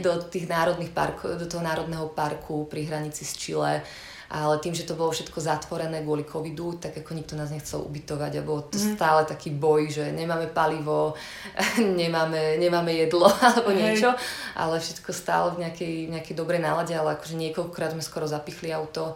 do tých národných parkov, do toho národného parku pri hranici s Chile. Ale tým, že to bolo všetko zatvorené kvôli covidu, tak ako nikto nás nechcel ubytovať a bolo to stále taký boj, že nemáme palivo, nemáme jedlo alebo niečo, ale všetko stále v nejakej dobrej nálade, ale akože niekoľkokrát sme skoro zapichli auto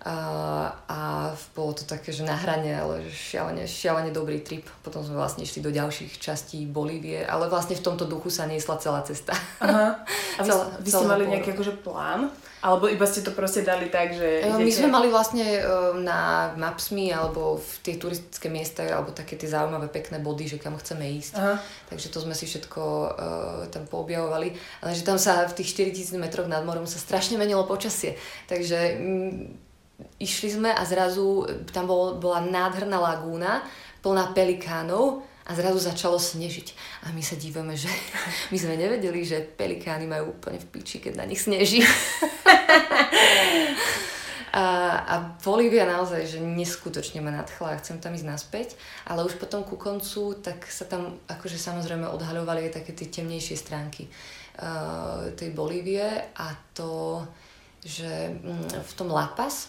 a bolo to také, že na hrane, ale šialene dobrý trip. Potom sme vlastne išli do ďalších častí Bolívie, ale vlastne v tomto duchu sa niesla celá cesta. Aha. A vy ste mali nejaký akože plán? Alebo iba ste to proste dali tak, že idete? My sme mali vlastne na Maps.me alebo v tie turistické miesta alebo také tie zaujímavé pekné body, že kam chceme ísť. Aha. Takže to sme si všetko tam poobjavovali. Ale že tam sa v tých 4000 metroch nad morom sa strašne menilo počasie. Takže išli sme a zrazu tam bola nádherná lagúna plná pelikánov. A zrazu začalo snežiť. A my sa dívame, že my sme nevedeli, že pelikány majú úplne v piči, keď na nich sneží. A Bolívia naozaj, že neskutočne ma nadchla a chcem tam ísť naspäť. Ale už potom ku koncu, tak sa tam akože samozrejme odhaľovali aj také tie temnejšie stránky tej Bolívie. A to, že v tom La Paz,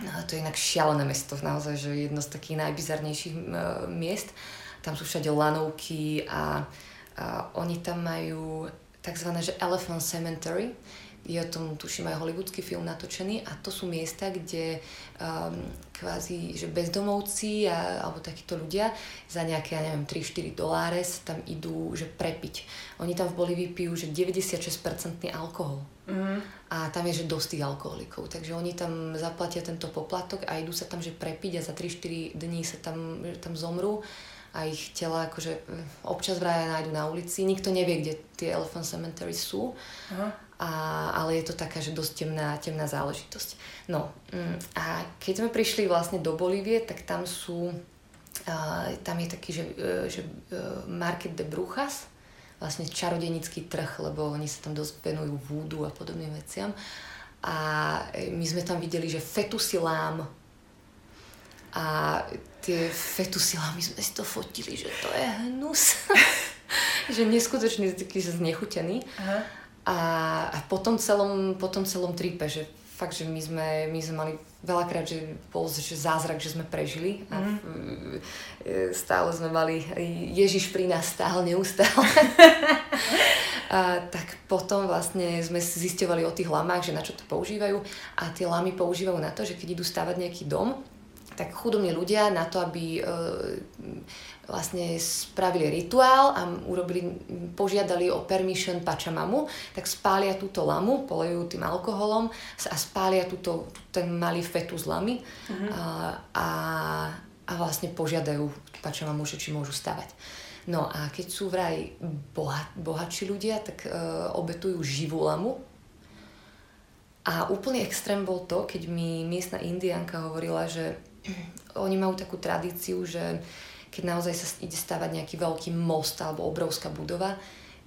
to je inak šialené mesto, naozaj, že jedno z takých najbizarnejších miest. Tam sú všade lanovky a oni tam majú takzvané, že Elephant Cemetery. Je o tom, tuším, aj hollywoodský film natočený a to sú miesta, kde kvázi, že bezdomovci alebo takíto ľudia za nejaké, ja neviem, $3-4 tam idú, že prepiť. Oni tam v Bolívii pijú, že 96% alkohol. A tam je, že dosť alkoholikov. Takže oni tam zaplatia tento poplatok a idú sa tam, že prepiť a za 3-4 dní sa tam zomrú. A ich tela akože občas vraj nájdu na ulici. Nikto nevie, kde tie Elephant Cemetery sú. Ale je to taká, že dosť temná záležitosť. No a keď sme prišli vlastne do Bolívie, tak tam sú tam je taký, že Market de Brujas, vlastne čarodejnícky trh, lebo oni sa tam dosť venujú vúdu a podobným veciam. A my sme tam videli, že fetusilám a tie fetusilá, my sme si to fotili, že to je hnus. Že neskutočne taký znechutený. A po tom celom tripe, že fakt, že my sme mali veľakrát, že bol že zázrak, že sme prežili. A stále sme mali Ježiš pri nás stál, neustále. A tak potom vlastne sme zisťovali o tých lamách, že na čo to používajú. A tie lamy používajú na to, že keď idú stavať nejaký dom, tak chudobní ľudia na to, aby vlastne spravili rituál a požiadali o permission Pachamamu, tak spália túto lamu, polejú tým alkoholom a spália ten malý fetus lamy a vlastne požiadajú Pachamamu, že či môžu stavať. No a keď sú vraj bohatší ľudia, tak obetujú živú lamu. A úplný extrém bol to, keď mi miestna indiánka hovorila, že oni majú takú tradíciu, že keď naozaj sa ide stavať nejaký veľký most alebo obrovská budova,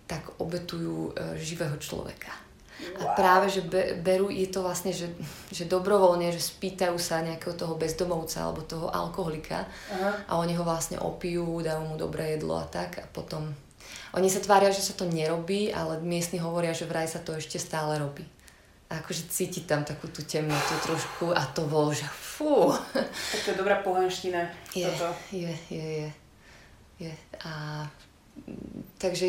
tak obetujú živého človeka. A práve, že berú, je to vlastne, že dobrovoľne, že spýtajú sa nejakého toho bezdomovca alebo toho alkoholika a oni ho vlastne opijú, dajú mu dobré jedlo a tak a potom oni sa tvária, že sa to nerobí, ale miestni hovoria, že vraj sa to ešte stále robí. A akože cíti tam takú tú temnotu trošku a to bolo, že fú. Tak to je dobrá pohanština. Je. A takže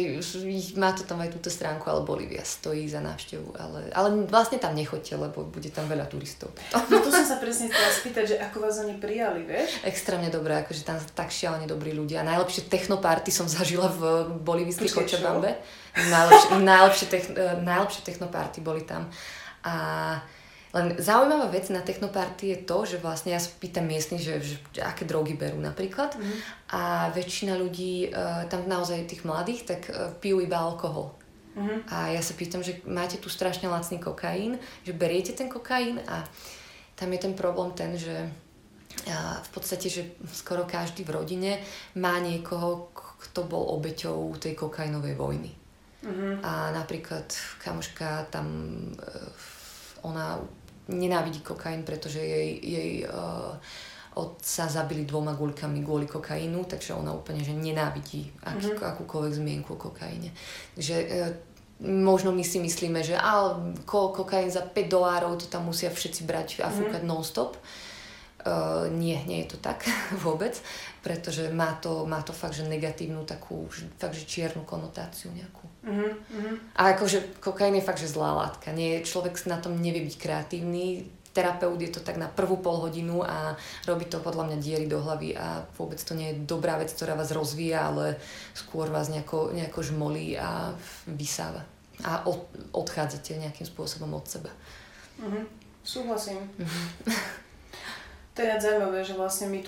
má to tam aj túto stránku, ale Bolívia stojí za návštevu, ale vlastne tam nechoďte, lebo bude tam veľa turistov. No tu som sa presne chcela spýtať, že ako vás oni prijali, vieš? Extrémne dobré, akože tam tak šialene dobrí ľudia. Najlepšie technoparty som zažila v bolívskej Cochabambe. Najlepšie technoparty boli tam. A len zaujímavá vec na technoparty je to, že vlastne ja pýtam miestnych, že aké drogy berú napríklad a väčšina ľudí, tam naozaj tých mladých, tak pijú iba alkohol. A ja sa pýtam, že máte tu strašne lacný kokain, že beriete ten kokain a tam je ten problém ten, že v podstate, že skoro každý v rodine má niekoho, kto bol obeťou tej kokainovej vojny. A napríklad kamoška tam, ona nenávidí kokain, pretože jej otca zabili 2 guľkami kvôli kokainu, takže ona úplne že nenávidí akúkoľvek zmienku o kokaine. Takže možno my si myslíme, že kokain za $5 to tam musia všetci brať a fúkať non-stop. Nie je to tak vôbec, pretože má to fakt, že negatívnu takú, fakt, že čiernu konotáciu nejakú. A akože kokain je fakt, že zlá látka. Nie, človek na tom nevie byť kreatívny. Terapeut je to tak na prvú polhodinu a robí to podľa mňa diery do hlavy a vôbec to nie je dobrá vec, ktorá vás rozvíja, ale skôr vás nejako žmolí a vysáva. A odchádzate nejakým spôsobom od seba. Súhlasím. To je zaujímavé, že vlastne my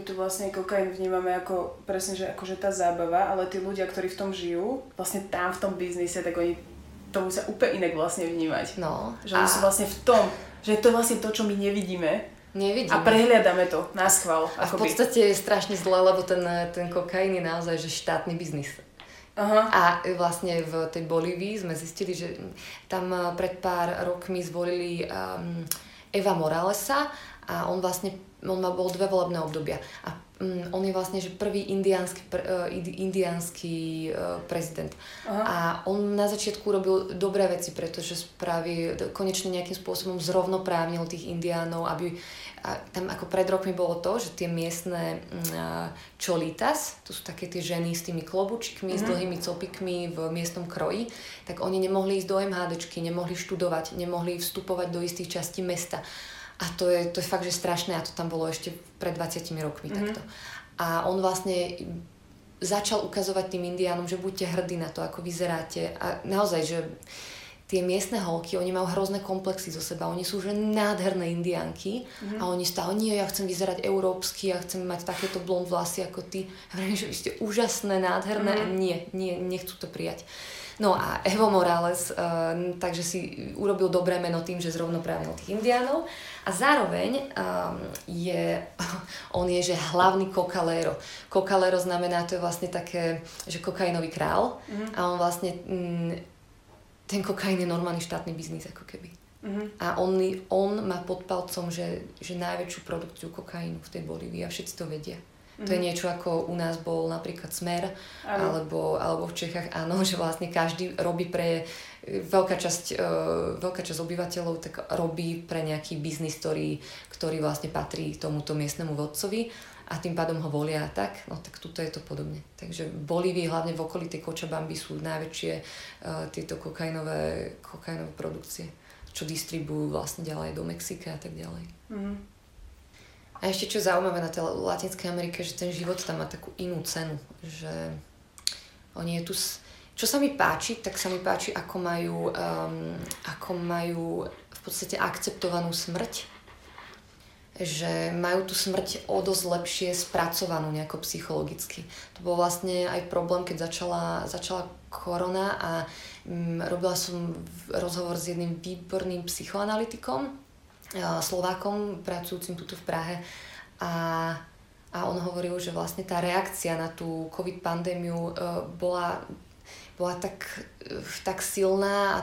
tu vlastne kokain vnímame ako presne, že akože tá zábava, ale tí ľudia, ktorí v tom žijú, vlastne tam v tom biznise, tak oni to musia úplne inak vlastne vnímať. No. Že oni sú vlastne v tom, že to je vlastne to, čo my nevidíme. A prehliadame to na schvál. A v podstate je strašne zle, lebo ten kokain je naozaj že štátny biznis. Aha. A vlastne v tej Bolívii sme zistili, že tam pred pár rokmi zvolili Eva Moralesa. A on bol 2 volebné obdobia a on je vlastne že prvý indiánsky prezident. Aha. A on na začiatku robil dobré veci, pretože konečne nejakým spôsobom zrovnoprávnil tých indiánov, a tam ako pred rokmi bolo to, že tie miestne cholitas, to sú také tie ženy s tými klobučikmi, s dlhými copikmi v miestnom kroji, tak oni nemohli ísť do MHDčky, nemohli študovať, nemohli vstupovať do istých častí mesta. A to je fakt, že strašné, a to tam bolo ešte pred 20 rokmi takto. A on vlastne začal ukazovať tým indiánom, že buďte hrdí na to, ako vyzeráte. A naozaj, že tie miestne holky, oni majú hrozné komplexy zo seba. Oni sú že nádherné indiánky a oni stále, nie, ja chcem vyzerať európsky, ja chcem mať takéto blond vlasy ako ty. Ja vravím, že vy ste úžasné, nádherné a nie, nechcú to prijať. No a Evo Morales takže si urobil dobré meno tým, že zrovnoprávnil tých indiánov a zároveň on je že hlavný kokalero. Kokalero znamená, to je vlastne také, že kokainový král a on vlastne, ten kokain je normálny štátny biznis ako keby. A on má pod palcom, že najväčšiu produkciu kokainu v tej Bolívii a všetci to vedia. To je niečo, ako u nás bol napríklad Smer, alebo v Čechách áno, že vlastne každý robí pre veľká časť obyvateľov, tak robí pre nejaký biznis, ktorý vlastne patrí tomuto miestnemu vodcovi a tým pádom ho volia a tak. No tak tuto je to podobne. Takže v Bolívii, hlavne v okolitej Cochabamby sú najväčšie tieto kokainové produkcie, čo distribujú vlastne ďalej do Mexika a tak ďalej. A ešte čo zaujímavé na tej Latinskej Amerike, že ten život tam má takú inú cenu, že oni je tu... Čo sa mi páči, tak sa mi páči, ako majú v podstate akceptovanú smrť, že majú tú smrť o dosť lepšie spracovanú nejako psychologicky. To bol vlastne aj problém, keď začala korona a robila som rozhovor s jedným výborným psychoanalytikom, Slovákom, pracujúcim tuto v Prahe a on hovoril, že vlastne tá reakcia na tú COVID pandémiu bola tak silná a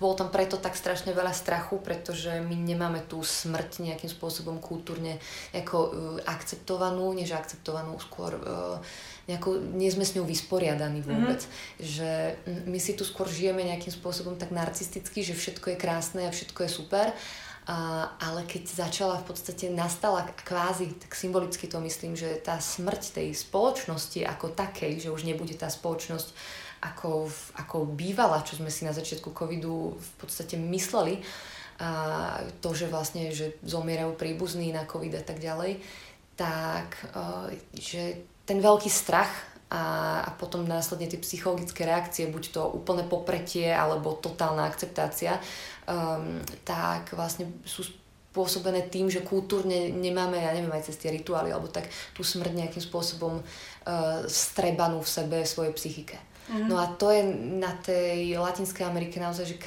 bolo tam preto tak strašne veľa strachu, pretože my nemáme tú smrť nejakým spôsobom kultúrne akceptovanú, skôr nie sme s ňou vysporiadaní vôbec. Že my si tu skôr žijeme nejakým spôsobom tak narcisticky, že všetko je krásne a všetko je super, ale keď nastala kvázi, tak symbolicky to myslím, že tá smrť tej spoločnosti ako takej, že už nebude tá spoločnosť ako bývala, čo sme si na začiatku covidu v podstate mysleli, a to, že vlastne že zomierajú príbuzní na covid a tak ďalej, tak že ten veľký strach a potom následne tie psychologické reakcie, buď to úplné popretie alebo totálna akceptácia, tak vlastne sú spôsobené tým, že kultúrne nemáme, ja neviem, aj cez tie rituály alebo tak tú smrť nejakým spôsobom strebanú v sebe, v svojej psychike. No a to je na tej Latinskej Amerike naozaj že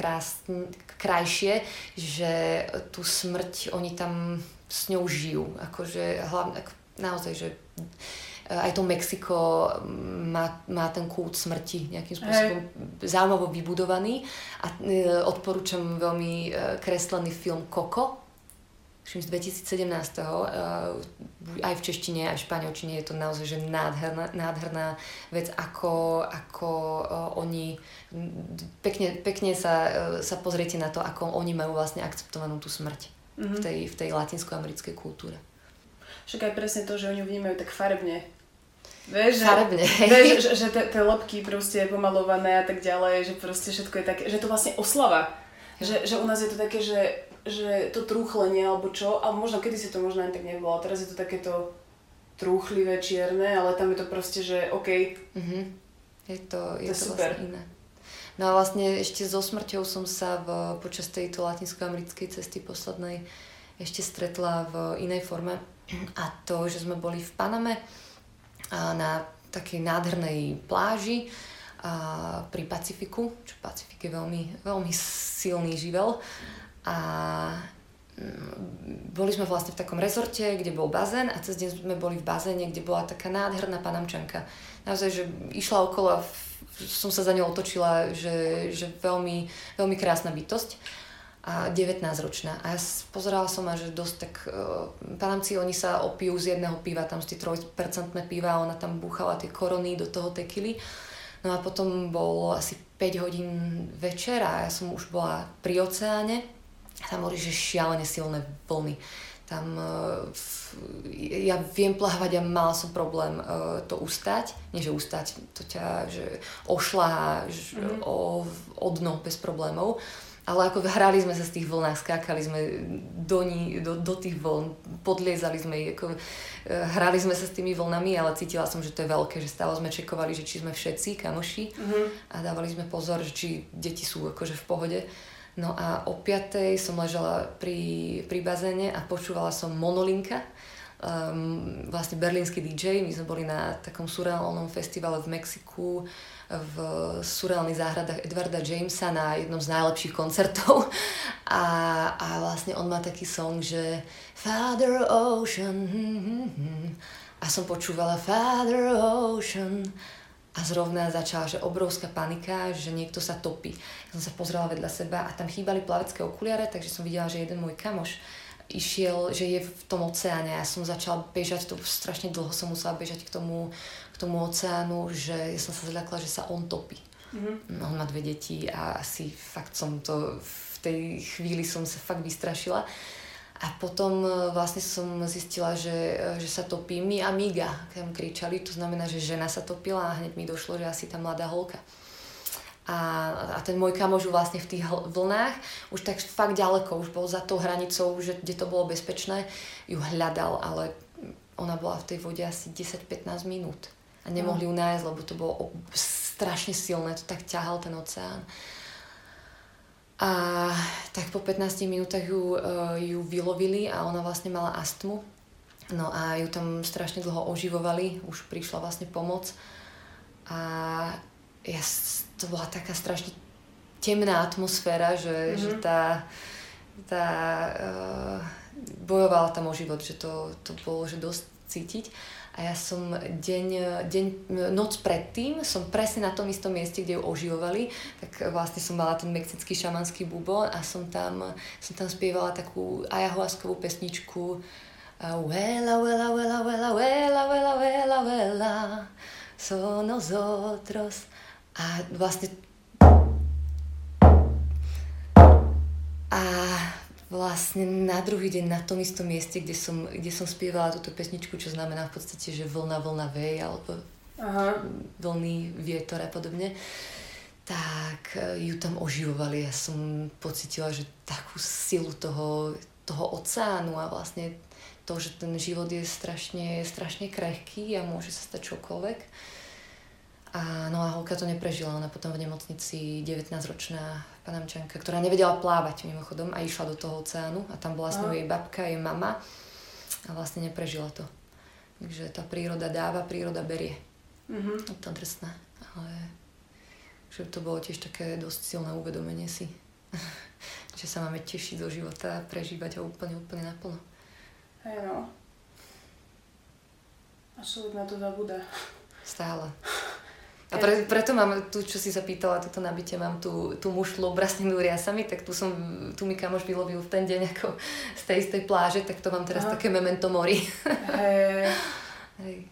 krajšie, že tú smrť oni tam s ňou žijú. Akože hlavne, naozaj, že aj to Mexiko má ten kult smrti nejakým spôsobom zaujímavo vybudovaný a odporúčam veľmi kreslený film Coco, z 2017. Aj v češtine, aj v španielčine je to naozaj že nádherná vec, ako oni pekne sa pozriete na to, ako oni majú vlastne akceptovanú tú smrť v tej latinskoamerickej kultúre. Však aj presne to, že oni vnímajú tak farebne. Vieš, že tie lobky proste pomalované a tak ďalej, že proste všetko je také, že to vlastne oslava. Že u nás je to také, že to trúchlenie alebo čo, alebo možno kedy si to možno ani tak nebolo, teraz je to takéto trúchlivé, čierne, ale tam je to proste, že okej. Okay. Mm-hmm. Je to super. Vlastne iné. No a vlastne ešte so smrťou som sa počas tejto latinskoamerickej cesty poslednej ešte stretla v inej forme. A to, že sme boli v Paname na takej nádhernej pláži pri Pacifiku, čo Pacifik je veľmi, veľmi silný živel. A boli sme vlastne v takom rezorte, kde bol bazén a cez deň sme boli v bazéne, kde bola taká nádherná panamčanka. Naozaj, že išla okolo a som sa za ňou otočila, že veľmi, veľmi krásna bytosť. A 19-ročná. A ja pozerala som a že dosť tak... Panamci, oni sa opijú z jedného piva, tam z tie 3% piva, ona tam búchala tie korony do toho tekily. No a potom bol asi 5 hodín večer a ja som už bola pri oceáne. Tam boli, že šialene silné vlny. Tam ja viem plávať a mala som problém to ustať. Nie, že ustať, to ťa že ošľahá o dno bez problémov. Ale ako hrali sme sa z tých vlnách, skákali sme do tých vln, podliezali sme ich, hrali sme sa s tými vlnami, ale cítila som, že to je veľké, že stále sme čekovali, že či sme všetci kamoši a dávali sme pozor, že či deti sú akože v pohode. No a o 5:00 som ležala pri bazéne a počúvala som Monolinka, vlastne berlínsky DJ, my sme boli na takom surreálnom festivale v Mexiku, v surreálnych záhradách Edwarda Jamesa na jednom z najlepších koncertov a vlastne on má taký song, že Father Ocean a som počúvala Father Ocean a zrovna začala, že obrovská panika, že niekto sa topí. Ja som sa pozrela vedľa seba a tam chýbali plavecké okuliare, takže som videla, že jeden môj kamoš išiel, že je v tom oceáne. Ja som začala bežať, to strašne dlho som musela bežať k tomu oceánu, že ja som sa zľakla, že sa on topí. Mm-hmm. On má 2 deti a asi fakt som to, v tej chvíli som sa fakt vystrašila. A potom vlastne som zistila, že sa topí mi amiga, tam kričali, to znamená, že žena sa topila a hneď mi došlo, že asi tá mladá holka. A ten môj kamož vlastne v tých vlnách už tak fakt ďaleko, už bol za tou hranicou, že kde to bolo bezpečné, ju hľadal, ale ona bola v tej vode asi 10-15 minút a nemohli ju nájsť, lebo to bolo strašne silné, to tak ťahal ten oceán. A tak po 15 minútach ju vylovili a ona vlastne mala astmu, no a ju tam strašne dlho oživovali, už prišla vlastne pomoc a to bola taká strašne temná atmosféra, že tá bojovala tam o život, že to bolo že dosť cítiť. A ja som noc predtým som presne na tom istom mieste, kde ju oživovali, tak vlastne som mala ten mexický šamanský bubon a som tam spievala takú ayahuaskovú pesničku Uela, uela, uela, uela, uela, uela, uela, uela, son nosotros. A vlastne... na druhý deň na tom istom mieste, kde som spievala túto pesničku, čo znamená v podstate, že vlna, vlna vej, alebo vlny, vietor a podobne, tak ju tam oživovali. Ja som pocítila, že takú silu toho oceánu a vlastne to, že ten život je strašne, strašne krehký a môže sa stať čokoľvek. A no a holka to neprežila, ona potom v nemocnici 19-ročná panamčanka, ktorá nevedela plávať mimochodom a išla do toho oceánu a tam bola s ňou jej babka, jej mama a vlastne neprežila to. Takže tá príroda dáva, príroda berie. Mm-hmm. Je to drsné, ale že to bolo tiež také dosť silné uvedomenie si, že sa máme tešiť zo života a prežívať ho úplne, úplne naplno. Hej no. A človek na to zabúda. Stále. A preto mám tu, čo si zapýtala, toto nabitie, mám tú mušlu obrasnenú riasami, tak tu mi kamoš vylovil v ten deň ako z tej istej pláže, tak to mám teraz také memento mori. Hej.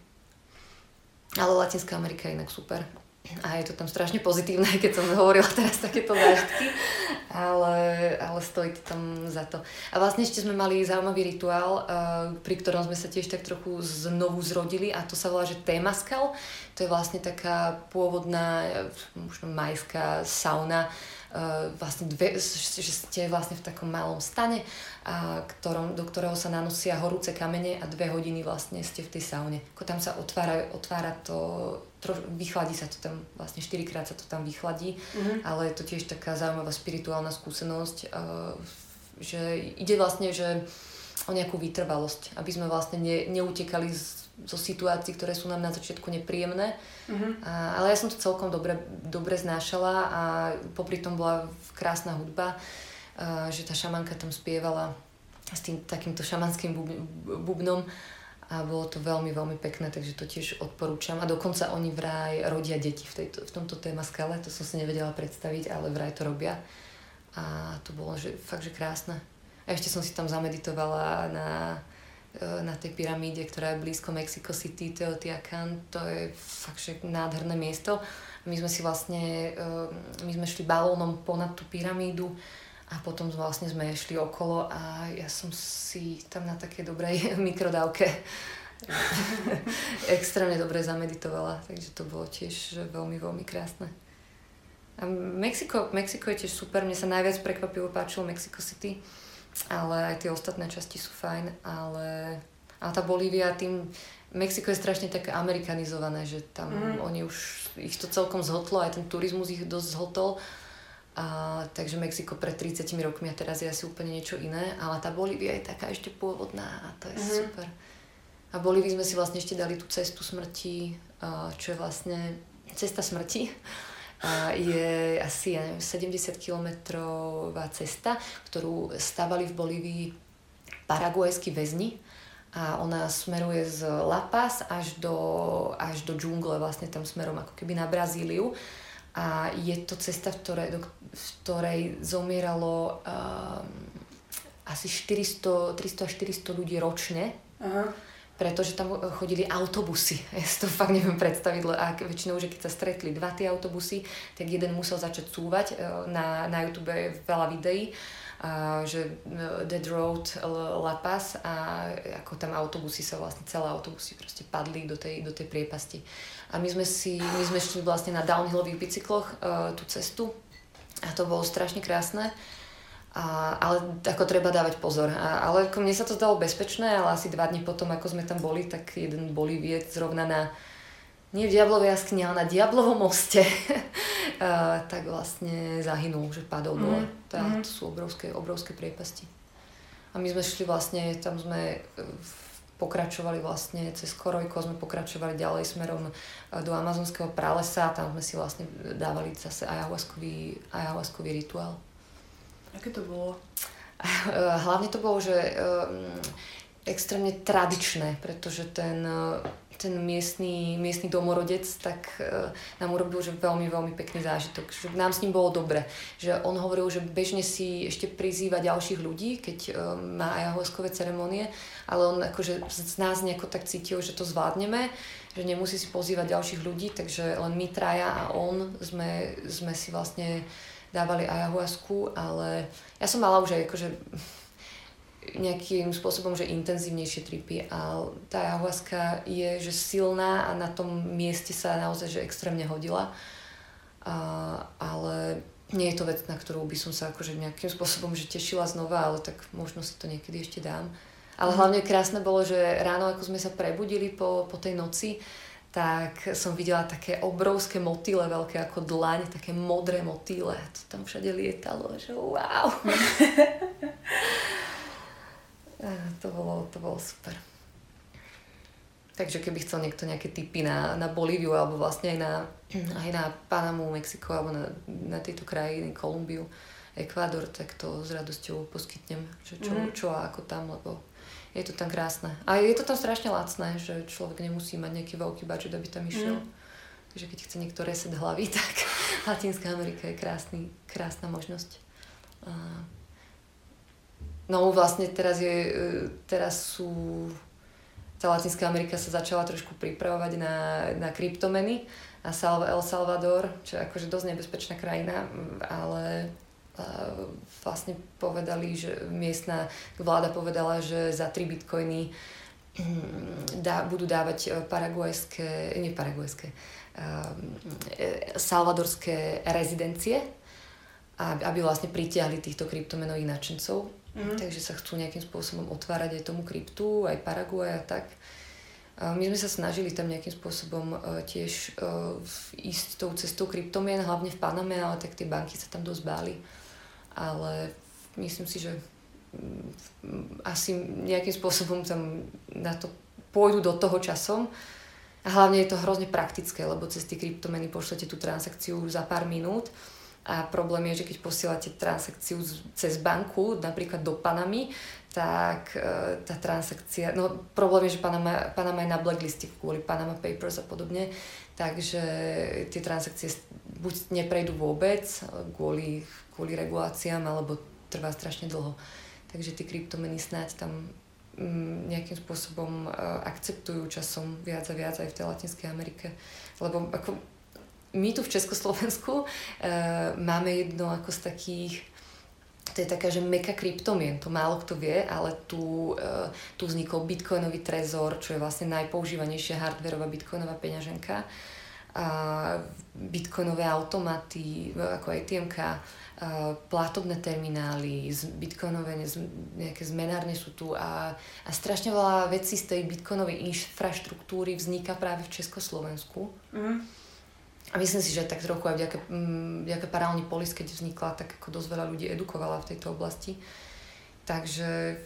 Ale Latinská Amerika je inak super. A je to tam strašne pozitívne, keď som hovorila teraz takéto zážitky, ale stojí to tam za to. A vlastne ešte sme mali zaujímavý rituál, pri ktorom sme sa tiež tak trochu znovu zrodili, a to sa volá, že témaskal. To je vlastne taká pôvodná, možno majská sauna, vlastne že ste vlastne v takom malom stane, do ktorého sa nanosia horúce kamene a 2 hodiny vlastne ste v tej saune. Tam sa otvára to, vychladí sa to tam, vlastne 4-krát sa to tam vychladí, ale je to tiež taká zaujímavá spirituálna skúsenosť, že ide vlastne že o nejakú vytrvalosť, aby sme vlastne neutekali zo situácií, ktoré sú nám na začiatku nepríjemné, ale ja som to celkom dobre znášala a popri tom bola krásna hudba, že tá šamanka tam spievala s tým takýmto šamanským bubnom. A bolo to veľmi, veľmi pekné, takže to tiež odporúčam. A dokonca oni vraj rodia deti v tomto témaskale, to som si nevedela predstaviť, ale vraj to robia. A to bolo fakt, že krásne. A ešte som si tam zameditovala na tej pyramíde, ktorá je blízko Mexico City, Teotihuacan. To je fakt, že nádherné miesto. My sme šli balónom ponad tú pyramídu. A potom vlastne sme išli okolo a ja som si tam na takej dobrej mikrodávke extrémne dobre zameditovala, takže to bolo tiež veľmi, veľmi krásne. A Mexiko je tiež super, mne sa najviac prekvapilo páčilo Mexico City, ale aj tie ostatné časti sú fajn, ale tá Bolívia, Mexiko je strašne tak amerikanizované, že tam oni už, ich to celkom zhotlo, aj ten turizmus ich dosť zhotol. Takže Mexiko pred 30 rokmi a teraz je asi úplne niečo iné, ale tá Bolívia je taká ešte pôvodná a to je super. A v Bolívii sme si vlastne ešte dali tú cestu smrti, čo je vlastne cesta smrti. Je asi 70-kilometrová cesta, ktorú stávali v Bolívii paraguajskí väzni a ona smeruje z La Paz až do džungle, vlastne tam smerom ako keby na Brazíliu. A je to cesta, v ktorej zomieralo asi 300 až 400 ľudí ročne, pretože tam chodili autobusy. Ja si to fakt neviem predstaviť, a väčšinou, že keď sa stretli 2 tie autobusy, tak jeden musel začať cúvať. Na YouTube je veľa videí, že Dead Road La Paz, a ako tam autobusy sa vlastne, celé autobusy proste padli do tej priepasti. A my sme šli vlastne na downhillových bicykloch tú cestu a to bolo strašne krásne, ale ako treba dávať pozor. Ale ako mne sa to zdalo bezpečné, ale asi 2 dni potom, ako sme tam boli, tak jeden Bolíviec zrovna nie v Diablovej jaskyni, ale na Diablovom moste, tak vlastne zahynul, že padol dole. To sú obrovské, obrovské priepasti. A my sme šli vlastne, tam sme pokračovali vlastne cez Korojko, sme pokračovali ďalej smerom do amazonského pralesa a tam sme si vlastne dávali zase ayahuaskový rituál. Aké to bolo? Hlavne to bolo, že extrémne tradičné, pretože ten miestny domorodec tak nám urobil, že veľmi, veľmi pekný zážitok. Že nám s ním bolo dobre. Že on hovoril, že bežne si ešte prizýva ďalších ľudí, keď má ayahuaskové ceremonie, ale on akože z nás nejako tak cítil, že to zvládneme, že nemusí si pozývať ďalších ľudí, takže len my traja a on sme si vlastne dávali ayahuasku, ale ja som mala už aj akože nejakým spôsobom, že intenzívnejšie tripy, ale tá ayahuaska je že silná a na tom mieste sa naozaj že extrémne hodila, ale nie je to vec, na ktorú by som sa akože nejakým spôsobom že tešila znova, ale tak možno si to niekedy ešte dám. Ale hlavne krásne bolo, že ráno ako sme sa prebudili po tej noci, tak som videla také obrovské motýle, veľké ako dlaň, také modré motýle, a to tam všade lietalo, že wow. To bolo super. Takže keby chcel niekto nejaké tipy na Bolíviu, alebo vlastne aj na Panamu, Mexiko, alebo na tieto krajiny, Kolumbiu, Ekvádor, tak to s radosťou poskytnem, že čo a ako tam, lebo je to tam krásne. A je to tam strašne lacné, že človek nemusí mať nejaký veľký budget, aby tam išiel. Takže keď chce niekto reset hlavy, tak Latinská Amerika je krásna možnosť. No vlastne teraz sú... Tá Latinská Amerika sa začala trošku pripravovať na kryptomeny a El Salvador, čo je akože dosť nebezpečná krajina, ale vlastne povedali, že miestna vláda povedala, že za 3 bitcoiny budú dávať salvadorské rezidencie, aby vlastne pritiahli týchto kryptomenových nadšencov. Mm-hmm. Takže sa chcú nejakým spôsobom otvárať aj tomu kryptu, aj Paraguaj a tak. My sme sa snažili tam nejakým spôsobom tiež ísť tou cestou kryptomien, hlavne v Paname, ale tak tie banky sa tam dosť báli. Ale myslím si, že asi nejakým spôsobom tam na to pôjdu do toho časom. A hlavne je to hrozne praktické, lebo cez tie kryptomeny pošlete tú transakciu za pár minút. A problém je, že keď posielate transakciu cez banku, napríklad do Panamy, tak tá transakcia... No problém je, že Panama je na blackliste kvôli Panama Papers a podobne, takže tie transakcie buď neprejdú vôbec kvôli reguláciám, alebo trvá strašne dlho. Takže tie kryptomeny snáď tam nejakým spôsobom akceptujú časom viac a viac aj v tej Latinskej Amerike. Lebo ako... My tu v Československu máme jedno ako z takých, to je taká, že meka kryptomien, to málo kto vie, ale tu vznikol bitcoinový trezor, čo je vlastne najpoužívanejšia hardwareová bitcoinová peňaženka, a bitcoinové automaty, ako ATM, platobné terminály, bitcoinové nejaké zmenárne sú tu a strašne veľa vecí z tej bitcoinovej infraštruktúry vzniká práve v Československu. Mm. A myslím si, že tak trochu aj vďaka Paralelní Polis, keď vznikla, tak ako dosť veľa ľudí edukovala v tejto oblasti. Takže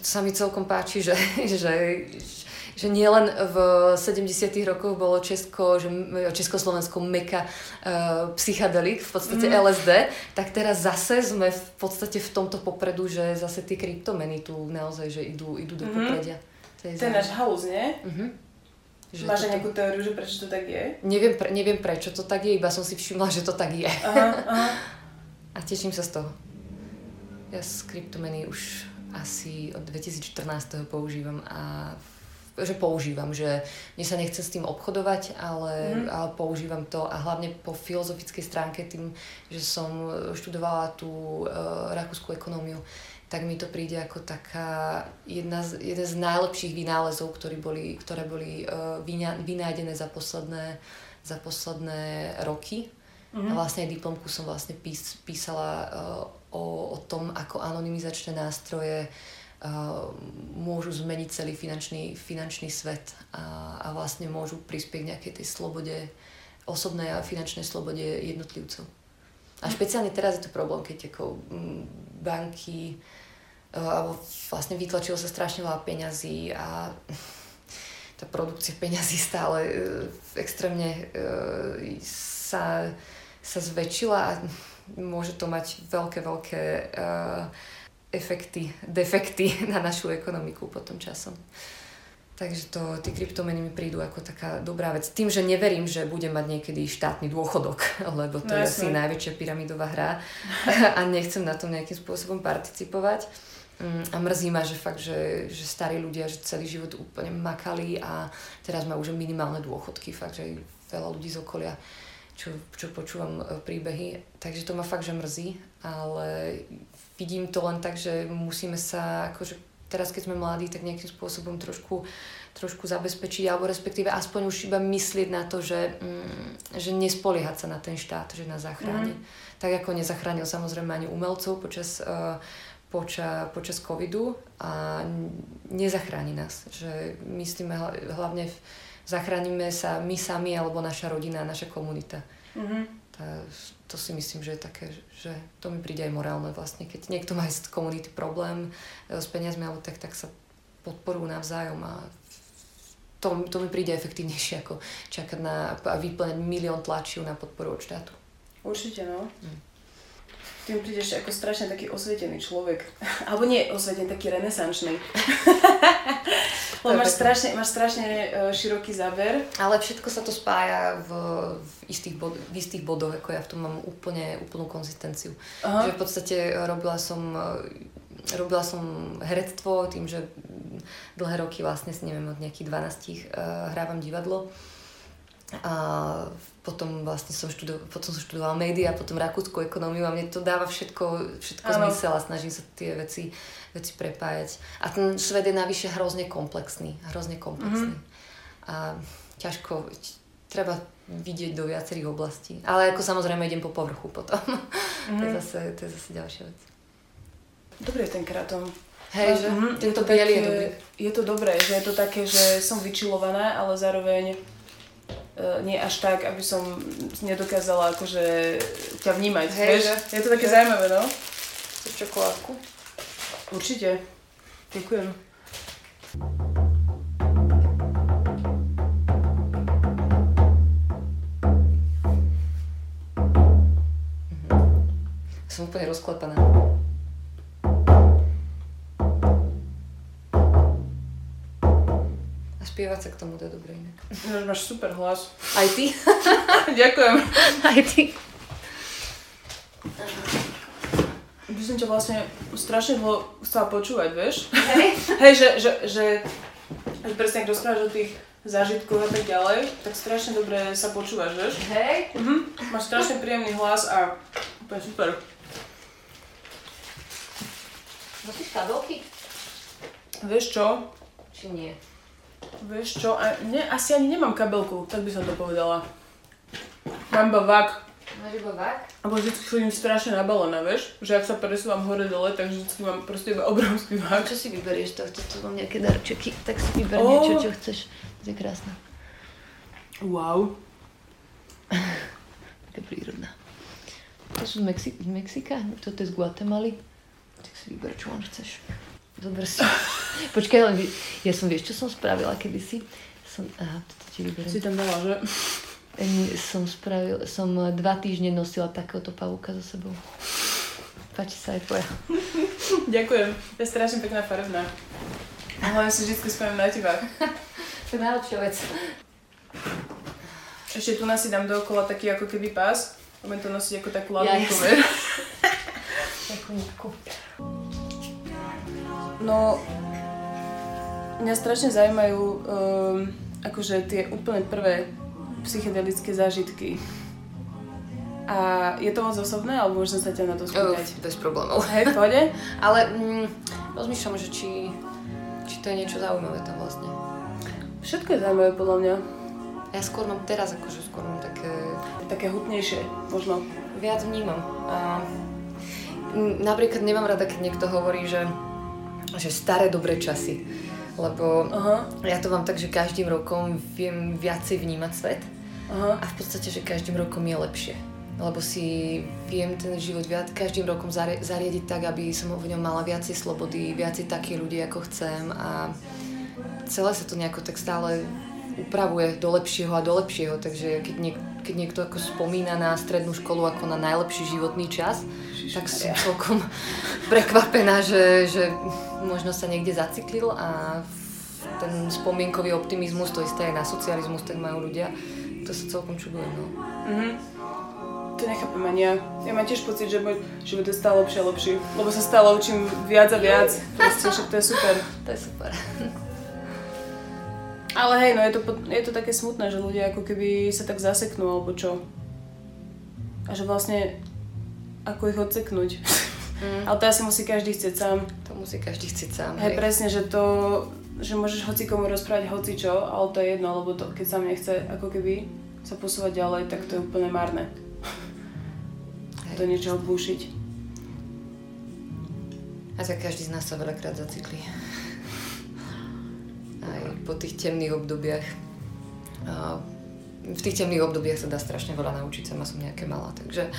sa mi celkom páči, že nielen v 70. rokoch bolo Československo meka psychedelik, v podstate LSD, tak teraz zase sme v podstate v tomto popredu, že zase tie kryptomeny tu naozaj že idú do popredia. To je náš halúz, nie? Máš nejakú teóriu, že prečo to tak je? Neviem prečo to tak je, iba som si všimla, že to tak je. Aha. A teším sa z toho. Ja kryptomeny už asi od 2014 používam že mne sa nechce s tým obchodovať, ale používam to a hlavne po filozofickej stránke tým, že som študovala tú rakúsku ekonómiu, tak mi to príde ako taká jeden z najlepších vynálezov, ktoré boli vynájdené za posledné roky. Mm-hmm. A vlastne aj diplomku som vlastne písala o tom, ako anonymizačné nástroje môžu zmeniť celý finančný svet a vlastne môžu prispieť nejakej tej slobode, osobnej a finančnej slobode jednotlivcov. A špeciálne teraz je to problém, keď ako banky... vlastne vytlačilo sa strašne veľa peňazí a tá produkcia peňazí stále extrémne sa zväčšila a môže to mať veľké defekty na našu ekonomiku potom časom. Takže tie kryptomeny mi prídu ako taká dobrá vec. Tým, že neverím, že budem mať niekedy štátny dôchodok, lebo to je asi najväčšia pyramidová hra a nechcem na tom nejakým spôsobom participovať. A mrzí ma, že fakt, že starí ľudia že celý život úplne makali a teraz má už minimálne dôchodky, fakt, že veľa ľudí z okolia, čo počúvam príbehy. Takže to ma fakt, že mrzí, ale vidím to len tak, že musíme sa akože... Teraz, keď sme mladí, tak nejakým spôsobom trošku zabezpečiť, alebo respektíve aspoň už iba myslieť na to, že nespoliehať sa na ten štát, že na záchrane. Tak ako nezachránil samozrejme ani umelcov počas covidu a nezachráni nás. Že myslíme hlavne, zachránime sa my sami, alebo naša rodina, naša komunita. To si myslím, že je také, že to mi príde aj morálne vlastne. Keď niekto má z komunity problém s peniazmi, alebo tak sa podporujú navzájom a to mi príde efektívnejšie ako čakať a vyplňať milión tlačiv na podporu od štátu. Určite, no. Tým prídeš ako strašne taký osvietený človek. Alebo nie osvietený, taký renesančný. Máš strašne široký záber. Ale všetko sa to spája v istých bodoch, ako ja v tom mám úplnú konzistenciu. Aha. Že v podstate robila som herectvo tým, že dlhé roky vlastne, neviem, od nejakých 12 hrávam divadlo. A potom vlastne som študovala média, potom rakúsku ekonómiu a mne to dáva všetko zmysel a snažím sa tie veci prepájať. A ten Švéd je navyše hrozne komplexný. Mm-hmm. A ťažko, treba vidieť do viacerých oblastí. Ale ako samozrejme idem po povrchu potom. Mm-hmm. To je zase ďalšia vec. Dobre tenkrát to. Hej, že? Mm-hmm. Je to dobré, že je to také, že som vyčilovaná, ale zároveň nie až tak, aby som nedokázala akože ťa vnímať. Hej, je to také zaujímavé, no? Chceš čokoládku? Určite. Ďakujem. Som úplne rozklepaná. Spievať sa k tomu, to je dobré inak. Máš super hlas. Aj ty? Ďakujem. Aj ty. By som ťa vlastne strašne chcela počúvať, vieš? Hej, že presne ak rozprávaš o tých zážitkoch a tak ďalej, tak strašne dobre sa počúvaš, vieš? Hej. Mhm. Máš strašne príjemný hlas a úplne super. Nosíš kabelky? Vieš čo? Či nie? Vieš čo, asi ani nemám kabelku, tak by som to povedala. Mám iba vák. Máš iba vák? Lebo vždycky chodím strašne na balóna, vieš? Že ak sa presúvam hore dole, takže vždycky mám proste iba obrovský vák. Čo si vyberieš? To mám nejaké darčeky, tak si vyber niečo, čo chceš. To je krásne. Wow. Taká prírodná. To sú z Mexika? Toto je z Guatemaly. Tak si vyber, čo on chceš. Dobre si. Počkaj, len ja som, vieš, čo som spravila kedysi? Aha, toto ti vyberiem. Si tam dala, že? Som 2 týždne nosila takéhoto pavúka za sebou. Páči sa aj tvoja. Ďakujem, to je strašne pekná farebná. Ale ja si vždy spomínam na teba. To je najlepšia vec. Ešte tu si dám dookola taký ako keby pás. Budem to nosiť ako takú ladinku, vieš? Takú nitku. No, mňa strašne zaujímajú akože tie úplne prvé psychedelické zážitky. A je to moc osobné, alebo môžem sa ťa na to spýtať? Bez problémov. Hej, v pohode? Ale rozmýšľam, že či to je niečo zaujímavé tam vlastne. Všetko je zaujímavé podľa mňa. Ja skôr mám teraz akože také... Také hutnejšie, možno. Viac vnímam. A napríklad nemám rada, keď niekto hovorí, že staré dobré časy, lebo ja to mám tak, že každým rokom viem viacej vnímať svet a v podstate, že každým rokom je lepšie, lebo si viem ten život viac každým rokom zariadiť tak, aby som v ňom mala viacej slobody, viacej takých ľudí, ako chcem a celé sa to nejako tak stále upravuje do lepšieho, takže keď niekto ako spomína na strednú školu ako na najlepší životný čas, tak som celkom prekvapená, že možno sa niekde zacyklil a ten spomienkový optimizmus, to isté aj na socializmus, tak majú ľudia, to sa celkom čudujem, no. Mm-hmm. To nechápem ani ja. Ja mám tiež pocit, že môj život je stále lepšie a lepšie, lebo sa stále učím viac a viac, proste však to je super. To je super. Ale hej, no je to také smutné, že ľudia ako keby sa tak zaseknú, alebo čo. A že vlastne, ako ich odseknúť. Mm. Ale to asi musí každý chcieť sám. To musí každý chcieť sám. Hej, presne, že môžeš hocikomu rozprávať hocičo, ale to je jedno, lebo to, keď sám nechce ako keby sa posúvať ďalej, tak to je úplne márne. Hej. Do niečoho búšiť. A tak každý z nás sa veľakrát zaciklí. Aj po tých temných obdobiach. V tých temných obdobiach sa dá strašne veľa naučiť, sama som nejaké mala, takže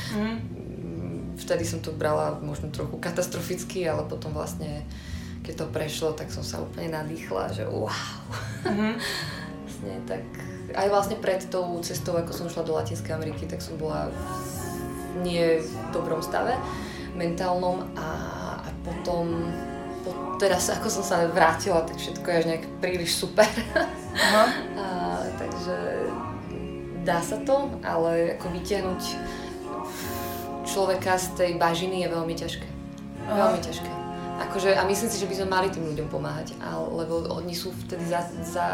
vtedy som to brala možno trochu katastroficky, ale potom vlastne, keď to prešlo, tak som sa úplne nadýchla, že wow. Mm-hmm. Vlastne tak, aj vlastne pred tou cestou, ako som šla do Latinskej Ameriky, tak som bola nie v dobrom stave mentálnom a potom teraz ako som sa vrátila, tak všetko je až nejak príliš super. Uh-huh. Takže dá sa to, ale ako vytiahnuť človeka z tej bažiny je veľmi ťažké. Uh-huh. Veľmi ťažké. Akože, a myslím si, že by sme mali tým ľuďom pomáhať, lebo oni sú vtedy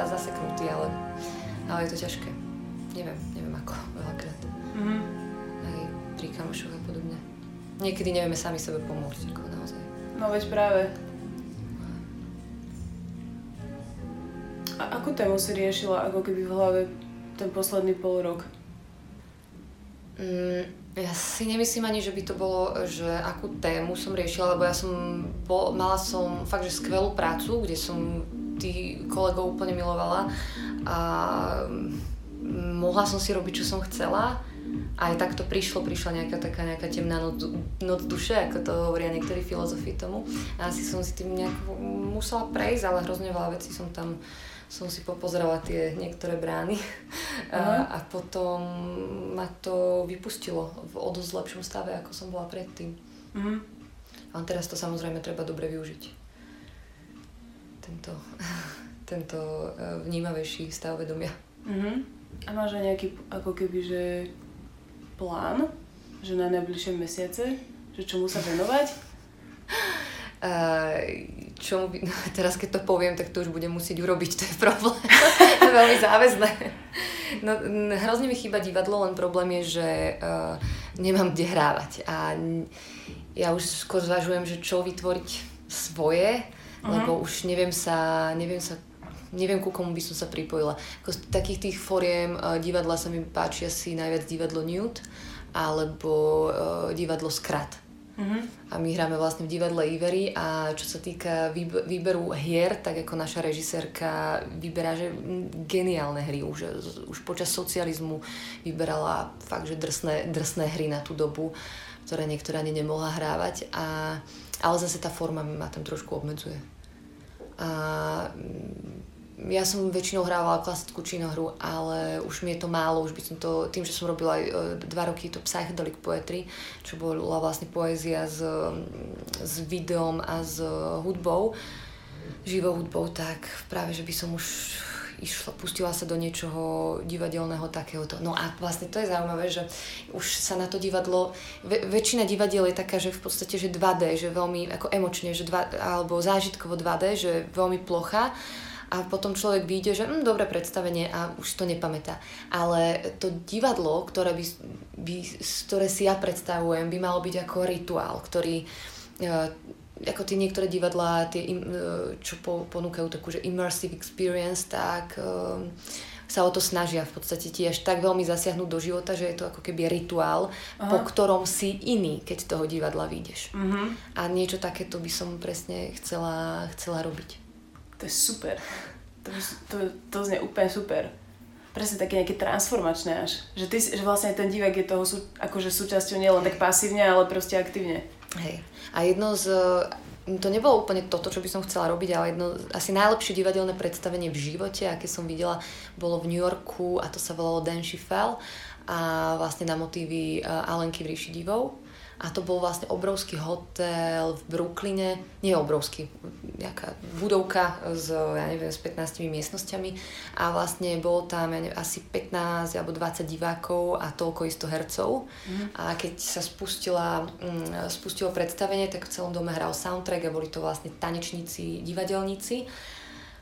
zaseknutí, ale je to ťažké. Neviem ako veľakrát. Mm-hmm. Aj pri kamošoch a podobne. Niekedy nevieme sami sebe pomôcť, ako naozaj. No veď práve. A akú tému si riešila ako keby v hlave ten posledný pol rok? Ja si nemyslím ani, že by to bolo, že akú tému som riešila, lebo ja mala som fakt, že skvelú prácu, kde som tých kolegov úplne milovala a mohla som si robiť, čo som chcela. Aj tak to prišla nejaká temná noc duše, ako to hovoria niektorí filozofii tomu. A asi som si tým nejak musela prejsť, ale hrozne veľa vecí som si popozerala tie niektoré brány. Uh-huh. A potom ma to vypustilo v o dosť lepšom stave, ako som bola predtým. Uh-huh. A teraz to samozrejme treba dobre využiť. Tento vnímavejší stav vedomia. Uh-huh. A máš aj nejaký ako keby, že plán, že na najbližšie mesiace, že čomu sa venovať? Teraz keď to poviem, tak to už budem musieť urobiť, to je problém. To je veľmi záväzné. No, hrozne mi chýba divadlo, len problém je, že nemám kde hrávať a ja už skôr zvažujem, že čo vytvoriť svoje, lebo už neviem, ku komu by som sa pripojila. Z takých tých foriem divadla sa mi páči asi najviac divadlo Nude alebo divadlo Skrat. Uh-huh. A my hráme vlastne v divadle Ivery a čo sa týka výberu hier, tak ako naša režisérka vyberá, že geniálne hry. Už počas socializmu vyberala fakt, že drsné hry na tú dobu, ktoré niektorá ani nemohla hrávať. Ale zase tá forma ma tam trošku obmedzuje. A ja som väčšinou hrávala klasickú činohru, ale už mi je to málo, už by som to, tým, že som robila aj 2 roky to Psychedelic Poetry, čo bola vlastne poézia s videom a s hudbou, živou hudbou, tak práve, že by som už pustila sa do niečoho divadelného takéhoto. No a vlastne to je zaujímavé, že už sa na to divadlo, väčšina divadiel je taká, že v podstate, že 2D, že veľmi ako emočne, že alebo zážitkovo 2D, že veľmi plocha. A potom človek vyjde, že dobré predstavenie a už to nepamätá. Ale to divadlo, ktoré si ja predstavujem, by malo byť ako rituál, ktorý ako tie niektoré divadlá, čo ponúkajú takú, že immersive experience, tak sa o to snažia v podstate ti až tak veľmi zasiahnuť do života, že je to ako keby rituál, po ktorom si iný, keď z toho divadla vyjdeš. Uh-huh. A niečo takéto by som presne chcela robiť. To je super. To znie úplne super. Presne také nejaké transformačné až. Že vlastne ten divák je toho akože súčasťou nielen tak pasívne, ale proste aktívne. Hej. A jedno z... To nebolo úplne toto, čo by som chcela robiť, ale jedno asi najlepšie divadelné predstavenie v živote, aké som videla, bolo v New Yorku a to sa volalo Dan Schifel a vlastne na motívy Alenky v ríši divov. A to bol vlastne obrovský hotel v Brooklyne, nie obrovský, nejaká budovka s 15 miestnosťami a vlastne bolo tam asi 15 alebo 20 divákov a toľko isto hercov. A keď sa spustilo predstavenie, tak v celom dome hral soundtrack a boli to vlastne tanečníci, divadelníci.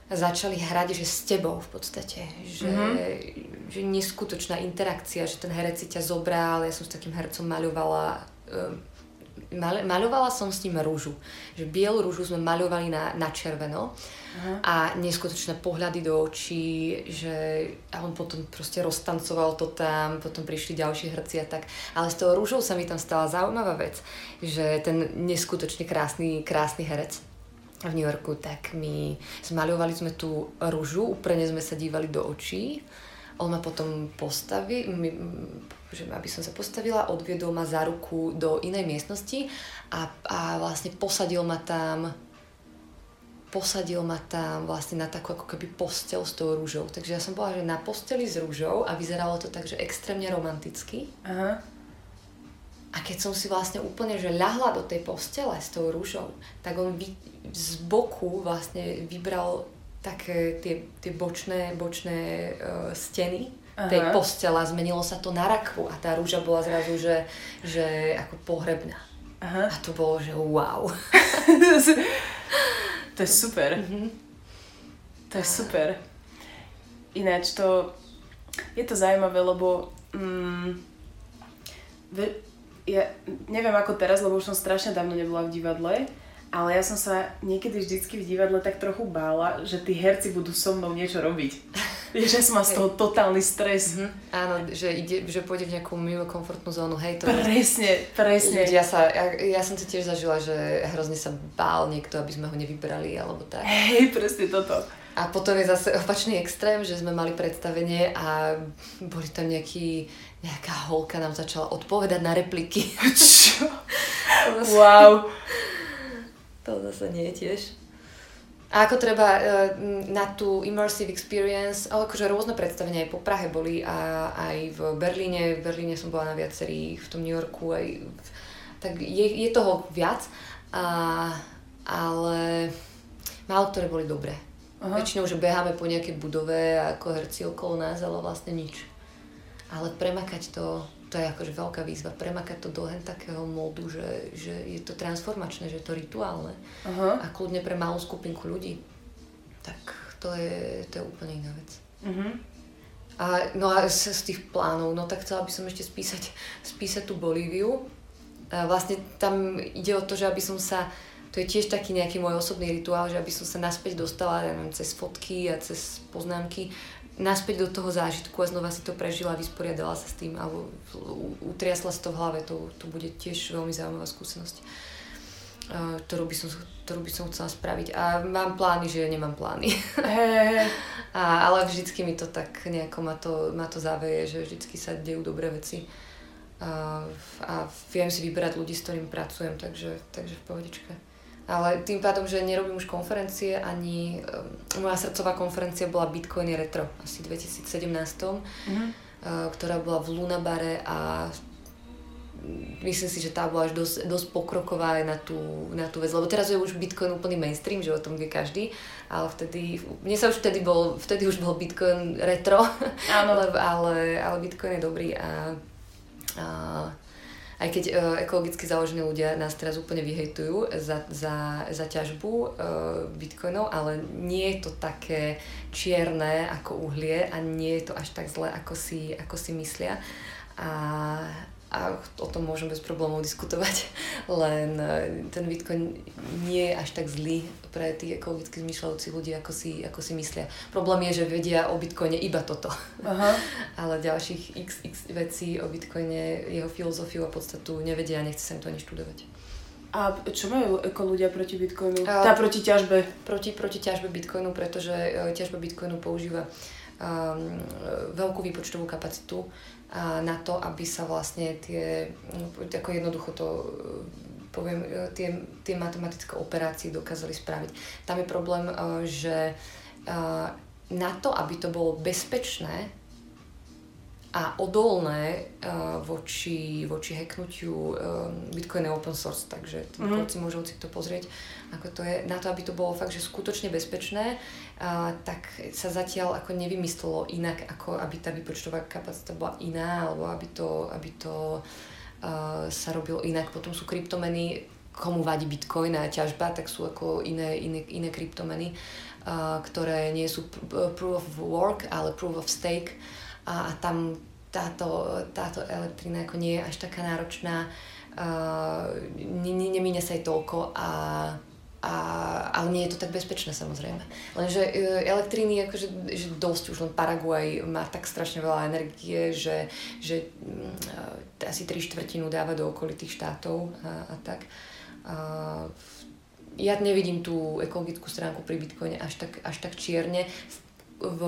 Začali hrať, že s tebou v podstate, že neskutočná interakcia, že ten herec si ťa zobral, ja som s takým hercom maľovala som s ním rúžu, že bielu rúžu sme maľovali na červeno. A neskutočné pohľady do očí, že a on potom proste roztancoval to tam, potom prišli ďalší herci a tak, ale s tou rúžou sa mi tam stala zaujímavá vec, že ten neskutočne krásny herec v New Yorku, tak my zmaľovali sme tú ružu, úplne sme sa dívali do očí. On ma potom aby som sa postavila, odviedol ma za ruku do inej miestnosti a vlastne posadil ma tam vlastne na takú ako keby posteľ s tou ružou. Takže ja som bola, že na posteli s ružou a vyzeralo to tak, že extrémne romanticky. Aha. A keď som si vlastne úplne, že ľahla do tej postele s tou rúžou, tak on z boku vlastne vybral také tie bočné steny tej postele a zmenilo sa to na rakvu a tá rúža bola zrazu, že ako pohrebná. Aha. A to bolo, že wow. To je super. Mm-hmm. To je super. Ináč to... Je to zaujímavé, lebo... Ja neviem ako teraz, lebo už som strašne dávno nebola v divadle, ale ja som sa niekedy vždycky v divadle tak trochu bála, že tí herci budú so mnou niečo robiť. Vieš, ja som mal z toho totálny stres. Mm-hmm. Áno, že pôjde v nejakú mimo komfortnú zónu, hej, to... Presne. Ja som to tiež zažila, že hrozne sa bál niekto, aby sme ho nevybrali, alebo tak. Hej, presne toto. A potom je zase opačný extrém, že sme mali predstavenie a boli tam nejaká holka nám začala odpovedať na repliky. Čo? Wow. To zase nie tiež. A ako treba na tú immersive experience, akože rôzne predstavenia aj po Prahe boli a aj v Berlíne. V Berlíne som bola na viacerých, v tom New Yorku. Tak je toho viac, ale málo ktoré boli dobré. Aha. Väčšinou, že beháme po nejakej budove a ako herci okolo nás, ale vlastne nič. Ale premakať to je akože veľká výzva, premakať to do hen takého módu, že je to transformačné, že je to rituálne. Aha. A kľudne pre malú skupinku ľudí. Tak to je úplne iná vec. Uh-huh. A, no a z tých plánov, no tak chcela by som ešte spísať tú Bolíviu. A vlastne tam ide o to, že aby som sa... To je tiež taký nejaký môj osobný rituál, že aby som sa naspäť dostala, neviem, cez fotky a cez poznámky, naspäť do toho zážitku a znova si to prežila, vysporiadala sa s tým alebo utriasla si to v hlave. To bude tiež veľmi zaujímavá skúsenosť, ktorú by som chcela spraviť. A mám plány, že nemám plány. Ale vždycky mi to tak nejako ma to záveje, že vždycky sa dejú dobré veci. A viem si vyberať ľudí, s ktorým pracujem, takže v pohodičke. Ale tým pádom, že nerobím už konferencie, ani... Moja srdcová konferencia bola Bitcoin Retro, asi 2017, ktorá bola v Lunabare a myslím si, že tá bola až dosť pokroková aj na tú vec, lebo teraz je už Bitcoin úplný mainstream, že o tom vie každý, ale vtedy už bol Bitcoin Retro, ale Bitcoin je dobrý a aj keď ekologicky založení ľudia nás teraz úplne vyhejtujú za ťažbu bitcoinov, ale nie je to také čierne ako uhlie a nie je to až tak zle, ako si myslia. A o tom môžem bez problémov diskutovať, len ten bitcoin nie je až tak zlý pre tých ekologicky zmýšľajúcich ľudí, ako si myslia. Problém je, že vedia o bitcoine iba toto. Aha. Ale ďalších x vecí o bitcoine, jeho filozofiu a podstatu nevedia a nechce sa im to ani študovať. A čo majú ľudia proti bitcoinu? Proti ťažbe? Proti ťažbe bitcoinu, pretože ťažba bitcoinu používa veľkú výpočtovú kapacitu na to, aby sa vlastne tie, ako jednoducho to poviem, tie matematické operácie dokázali spraviť. Tam je problém, že na to, aby to bolo bezpečné a odolné voči hacknutiu, Bitcoin je open source, takže chodci môžu si to pozrieť, ako to je. Na to, aby to bolo fakt, že skutočne bezpečné, tak sa zatiaľ ako nevymyslelo inak, ako aby tá výpočtová kapacita bola iná, alebo aby to sa robilo inak. Potom sú kryptomeny, komu vadí Bitcoin a ťažba, tak sú ako iné kryptomeny, ktoré nie sú proof of work, ale proof of stake. A tam táto elektrina ako nie je až taká náročná, nemíne sa aj toľko, ale nie je to tak bezpečné samozrejme. Lenže elektriny, akože že dosť, už len Paraguay má tak strašne veľa energie, že asi 3/4 dáva do okolitých štátov a tak. Ja nevidím tú ekologickú stránku pri Bitcoine až tak čierne v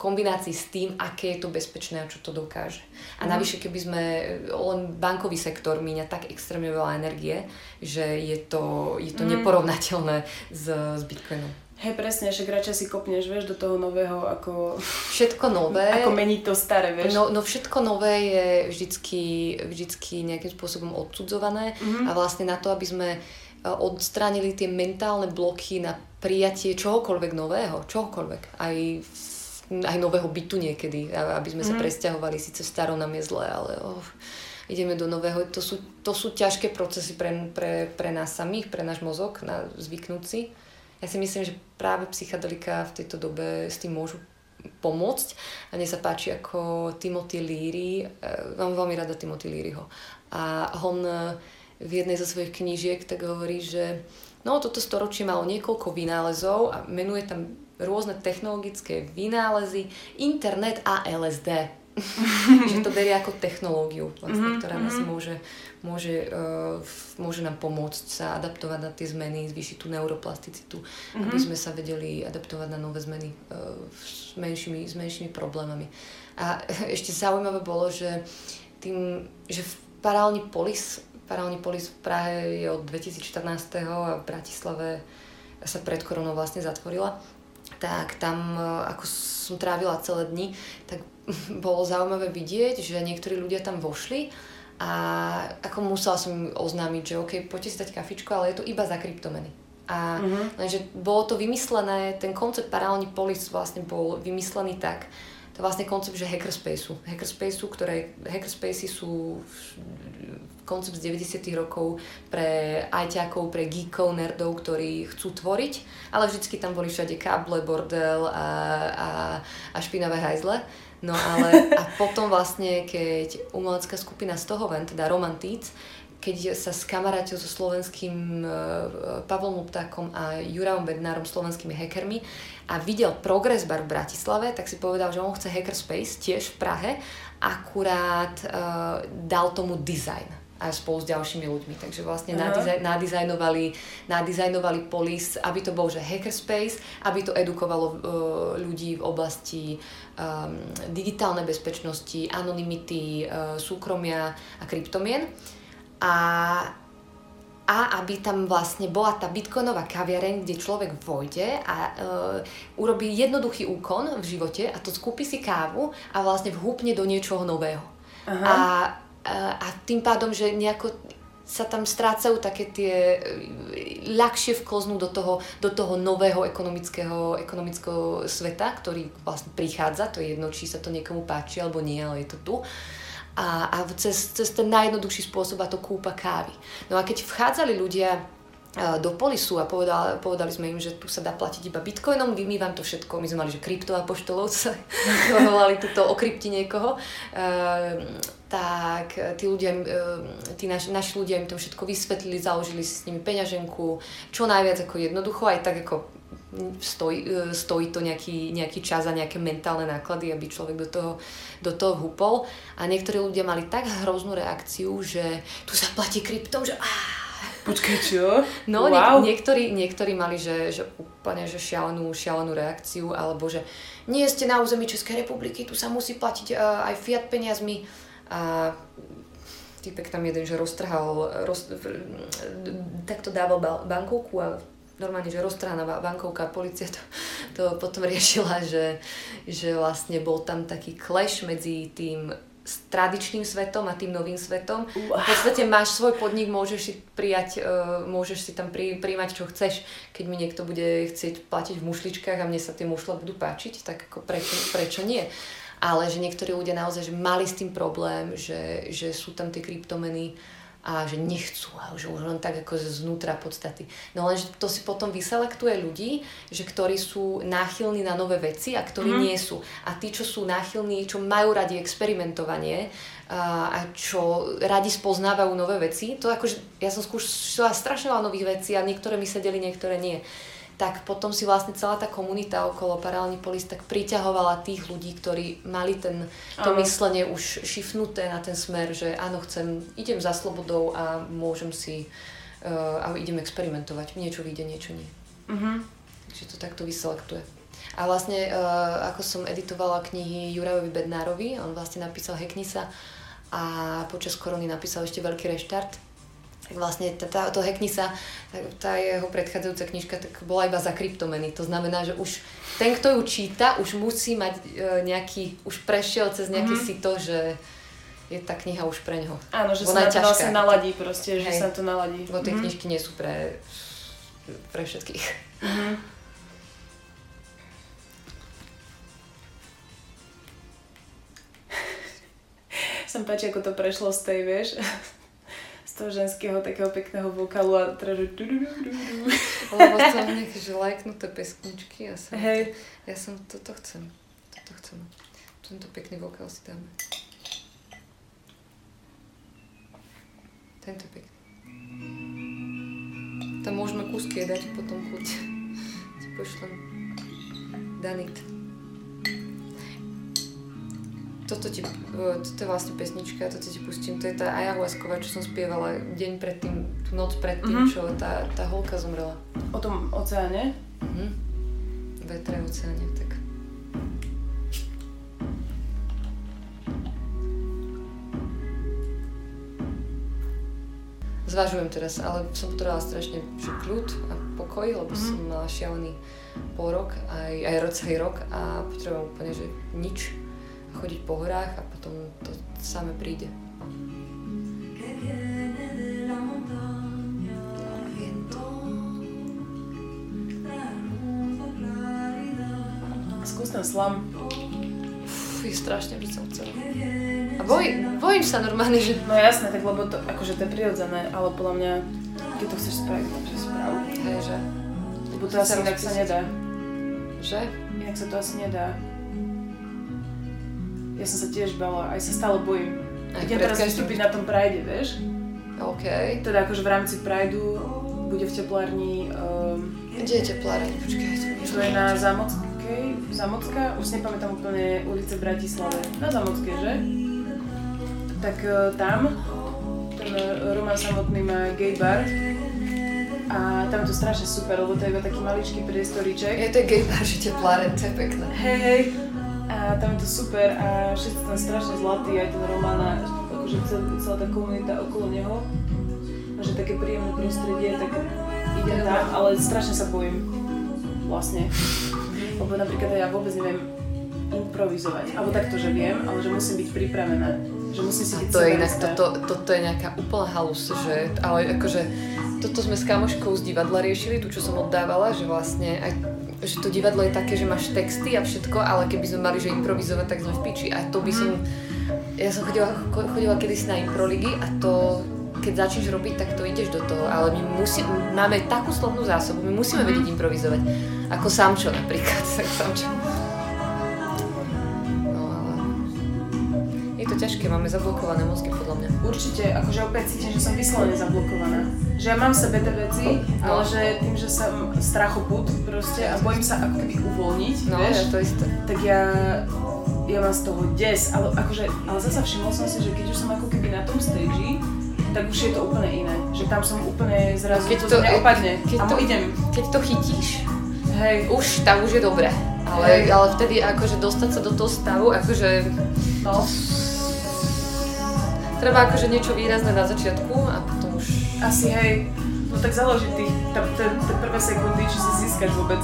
kombinácii s tým, aké je to bezpečné a čo to dokáže. A navyše, keby sme... Len bankový sektor míňa tak extrémne veľa energie, že je to neporovnateľné s Bitcoinom. Hej, presne, však radšej si kopneš, vieš, do toho nového, ako... Všetko nové. Ako meniť to staré, vieš. No všetko nové je vždycky nejakým spôsobom odcudzované a vlastne na to, aby sme odstránili tie mentálne bloky na prijatie čohokoľvek nového, čohokoľvek. Aj nového bytu niekedy, aby sme sa presťahovali, síce starom nám je zle, ale... ideme do nového, to sú ťažké procesy pre nás samých, pre náš mozog, na zvyknúť si. Ja si myslím, že práve psychedelika v tejto dobe s tým môžu pomôcť a mne sa páči ako Timothy Leary, mám veľmi rada Timothy Learyho a on v jednej zo svojich knížiek tak hovorí, že no toto storočie malo niekoľko vynálezov a menuje tam rôzne technologické vynálezy, internet a LSD. Že to berie ako technológiu, vlastne, ktorá nás môže nám pomôcť sa adaptovať na tie zmeny, zvýšiť tú neuroplasticitu, aby sme sa vedeli adaptovať na nové zmeny s menšími problémami. A ešte zaujímavé bolo, že tým, že Paralelní Polis v Prahe je od 2014. a v Bratislave sa pred koronou vlastne zatvorila, tak tam, ako som trávila celé dni, tak bolo zaujímavé vidieť, že niektorí ľudia tam vošli a ako musela som im oznámiť, že okej, poďte si dať kafičku, ale je to iba za kryptomeny. A lenže bolo to vymyslené, ten koncept Paralelní Polis vlastne bol vymyslený tak, to je vlastne koncept, že hackerspaceu, ktoré hackerspacey sú koncept z 90. rokov pre ajťákov, pre geekov, nerdov, ktorí chcú tvoriť, ale vždycky tam boli všade káble, bordel a špinavé hajzle. No ale a potom vlastne, keď umelecká skupina z toho ven, teda Romantíc, keď sa skamarátil so slovenským Pavlom Uptákom a Jurajom Bednárom, slovenskými hackermi, a videl Progress Bar v Bratislave, tak si povedal, že on chce hackerspace tiež v Prahe, akurát dal tomu design a spolu s ďalšími ľuďmi. Takže vlastne nadizajnovali Polis, aby to bol že hackerspace, aby to edukovalo ľudí v oblasti digitálnej bezpečnosti, anonymity, súkromia a kryptomien. A aby tam vlastne bola tá bitcoinová kaviareň, kde človek vojde a urobí jednoduchý úkon v živote a to skúpi si kávu a vlastne vhúpne do niečoho nového. A tým pádom, že nejako sa tam strácajú také tie ľahšie vkloznú do toho nového ekonomického sveta, ktorý vlastne prichádza, to je jedno, či sa to niekomu páči alebo nie, ale je to tu. A cez ten najjednoduchší spôsob, a to kúpa kávy. No a keď vchádzali ľudia do Polisu a povedali sme im, že tu sa dá platiť iba bitcoinom, my vám to všetko, my sme mali, že kryptoapoštolov, volali tuto o krypti niekoho, tak tí naši ľudia im to všetko vysvetlili, založili si s nimi peňaženku, čo najviac ako jednoducho, aj tak ako stojí to nejaký čas a nejaké mentálne náklady, aby človek do toho húpol. A niektorí ľudia mali tak hroznú reakciu, že tu sa platí kryptom, že počkaj, čo? No wow. niektorí mali, že úplne že šialenú reakciu, alebo že nie ste na území Českej republiky, tu sa musí platiť aj fiat peniazmi. A týpek tam jeden, že takto dával bankovku a normálne, že roztrhaná bankovka, polícia to potom riešila, že vlastne bol tam taký clash medzi tým tradičným svetom a tým novým svetom. V podstate máš svoj podnik, môžeš si tam prijímať, čo chceš. Keď mi niekto bude chcieť platiť v mušličkách a mne sa tie mušle budú páčiť, tak ako prečo nie? Ale že niektorí ľudia naozaj že mali s tým problém, že sú tam tie kryptomeny a že nechcú, a že už len tak ako znútra podstaty. No lenže to si potom vyselektuje ľudí, že ktorí sú náchylní na nové veci a ktorí nie sú. A tí, čo sú náchylní, čo majú radi experimentovanie a čo radi spoznávajú nové veci, to akože ja som skúšala strašne veľa nových vecí a niektoré mi sedeli, niektoré nie. Tak potom si vlastne celá tá komunita okolo Paralelní Polis tak priťahovala tých ľudí, ktorí mali to myslenie už šifnuté na ten smer, že áno, idem za slobodou a môžem si, a idem experimentovať, niečo vyjde, niečo nie. Takže to takto vyselektuje. A vlastne, ako som editovala knihy Jurajovi Bednárovi, on vlastne napísal Hackni sa a počas korony napísal ešte Veľký reštart, tak vlastne to Heknisa, tá jeho predchádzajúca knižka, tak bola iba za kryptomeny. To znamená, že už ten, kto ju číta, už musí mať nejaký, už prešiel cez nejaké sito, že je tá kniha už pre ňoho. Áno, že ona sa na to vlastne naladí proste, že sa to naladí. Bo tie knižky nie sú pre všetkých. Mhm. Som páči, ako to prešlo z tej, vieš, z toho ženského takého pekného vokálu a teraz že lebo som nejaké že lajknuté pesničky a som ja som toto chcem tento pekný vokál si dáme tento pekný tam môžeme kúsky dať potom chuť ti pošlem Danit. Toto je vlastne pesnička, toto ti pustím, to je tá ayahuasková, čo som spievala deň predtým, tú noc predtým, čo tá holka zomrela. O tom oceáne? Vetre oceáne, tak. Zvažujem teraz, ale som potrebovala strašne kľud a pokoj, lebo som mala šialený pôrok, aj rok a potrebovala úplne, že nič. Chodiť po horách a potom to samé príde. Skús ten slam. Je strašne vždyť a bojím sa normálne, že... No jasné, tak lebo to, akože to je prirodzené, ale podľa mňa, keď to chceš spraviť, to je správne. Hej, že? Lebo to asi inak sa nedá. Že? Inak sa to asi nedá. Ja som sa tiež bala, aj sa stále bojím. Idem teraz vystúpiť na tom Pride, vieš? OK. Teda akože v rámci Prideu bude v teplárni... Kde je teplárni? Počkaj, to je na Zamockej. Zamocka? Už nepamätám úplne ulice v Bratislave. Na Zamockej, že? Tak tam ten Roman Samotný má gay bar. A tam je to strašne super, lebo to je iba taký maličký priestoríček. Je to gay bar, že teplárne, to je pekné. Hej. A tam je to super a všetci tam strašne zlatí, aj ten Romana, akože celá tá komunita okolo neho. Že také príjemné prostredie, tak idem tam, ale strašne sa bojím. Vlastne. Lebo napríklad ja vôbec neviem improvizovať. Alebo takto, že viem, ale že musím byť pripravená. Že musím si byť seberistá. Toto je nejaká úplná halus, že, ale akože toto sme s kamoškou z divadla riešili, tu čo som oddávala, že vlastne aj že to divadlo je také, že máš texty a všetko, ale keby sme mali, že improvizovať, tak sme v piči. A to by som... Ja som chodila kedysi na improligy a to, keď začneš robiť, tak to ideš do toho. Ale máme takú slovnú zásobu, my musíme vedieť improvizovať. Ako Samčo napríklad, tak Samčo. No ale... Je to ťažké, máme zablokované mozgy, podľa mňa. Určite, akože opäť cítim, že som vyslovene zablokovaná. Že ja mám v sebe tie veci, ale že tým, že som strachoput proste a bojím sa ako keby uvoľniť, no, vieš, ja to isté. Tak ja mám z toho des, ale zasa všimol som si, že keď už som ako keby na tom stage, tak už je to úplne iné, že tam som úplne zrazu, keď to neopadne a idem. Keď to chytíš, hej, už tam už je dobré, ale vtedy akože dostať sa do toho stavu, akože... No. Treba akože niečo výrazné na začiatku a potom už... Asi hej, no tak založiť tie prvé sekundy, či si získaš vôbec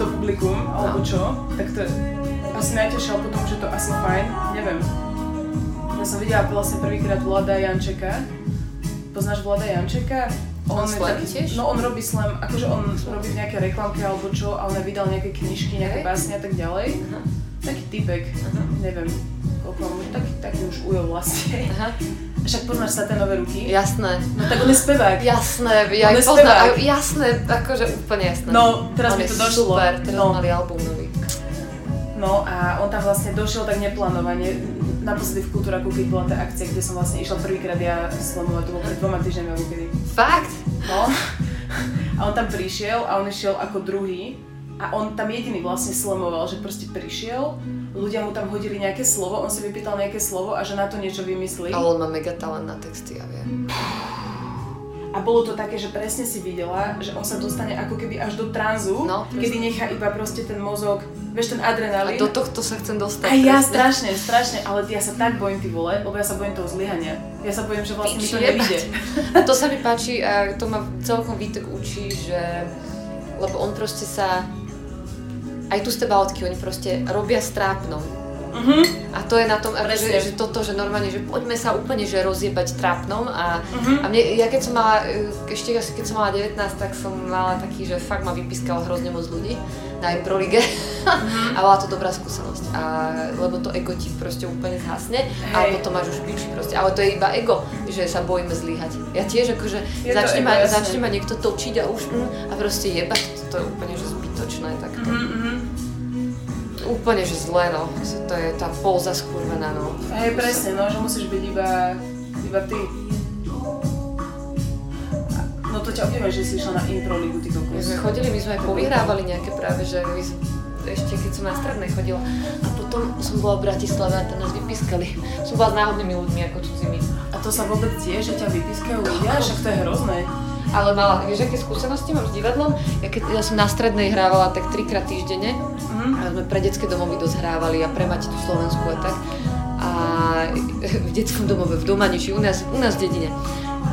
to publikum, alebo čo, tak to je asi najťažšie, ale potom už je to asi fajn, neviem. Ja som videla vlastne prvýkrát Vladá Jančeka. Poznáš Vladá Jančeka? On je taký tiež? No on robí slam, akože on robí nejaké reklamky alebo čo, ale vydal nejaké knižky, nejaké básne a tak ďalej. Taký typek, neviem. Taký už ujo vlastne. Aha. Však poznáš Saténové ruky? Jasné. No tak on je spevák. Jasné, ja ich poznám. Jasné, akože úplne jasné. No, teraz mi to došlo. Super, teraz mali album nový. No a on tam vlastne došiel tak neplánovane. Naposledy v Kultúraku, keď bola tá akcia, kde som vlastne išla prvýkrát ja slamovať, to bolo pred 2 týždňami alebo kedy. Fakt? No. A on tam prišiel a on išiel ako druhý. A on tam jediný vlastne slamoval, že proste prišiel, ľudia mu tam hodili nejaké slovo, on si vypýtal nejaké slovo a že na to niečo vymyslí. Ale on má mega talent na texty, ja viem. A A bolo to také, že presne si videla, že on sa dostane ako keby až do tranzu, no, kedy nechá iba proste ten mozog, vieš, ten adrenalín. A do tohto sa chcem dostať. A ja strašne, ale ja sa tak bojím, ty vole, lebo ja sa bojím toho zlyhania. Ja sa bojím, že vlastne mi to nevyjde. A to sa mi páči a to ma celkom Vítek učí, že... Lebo on proste sa... Aj tu z teba odky, oni proste robia strápnom. Uh-huh. A to je na tom, že toto, že normálne, že poďme sa úplne že rozjebať trápnom a, uh-huh. A mne, ja keď som mala, ešte keď som mala 19, tak som mala taký, že fakt ma vypískalo hrozne moc ľudí na Improlige uh-huh. A bola to dobrá skúsenosť, a, lebo to ego ti proste úplne zhasne a potom máš už bič proste, ale to je iba ego, že sa bojíme zlyhať. Ja tiež akože začne ma niekto točiť a už a proste jebať, to je úplne že zbytočné takto. Uh-huh. Úplne, že zle, no. To je tá póza skurvená, no. Hej, presne, no, že musíš byť iba ty. No to ťa obdivujem, že si išla na Improligu, ty kokos. My sme chodili, my sme aj povyhrávali nejaké práve, že ešte keď som na strednej chodila. A potom som bola v Bratislave a tam nás vypískali. Som bola s náhodnými ľuďmi, ako cudzimi. A to sa vôbec tie, že ťa vypískajú ľudia? Však to je hrozné. Ale mala, vieš, aké skúsenosti mám s divadlom? Ja keď som na strednej hrávala tak 3-krát týždenne, a sme pre detské domovy dosť hrávali a pre Maticu Slovensku a tak. A v detskom domove, v Domaniči, u nás v dedine,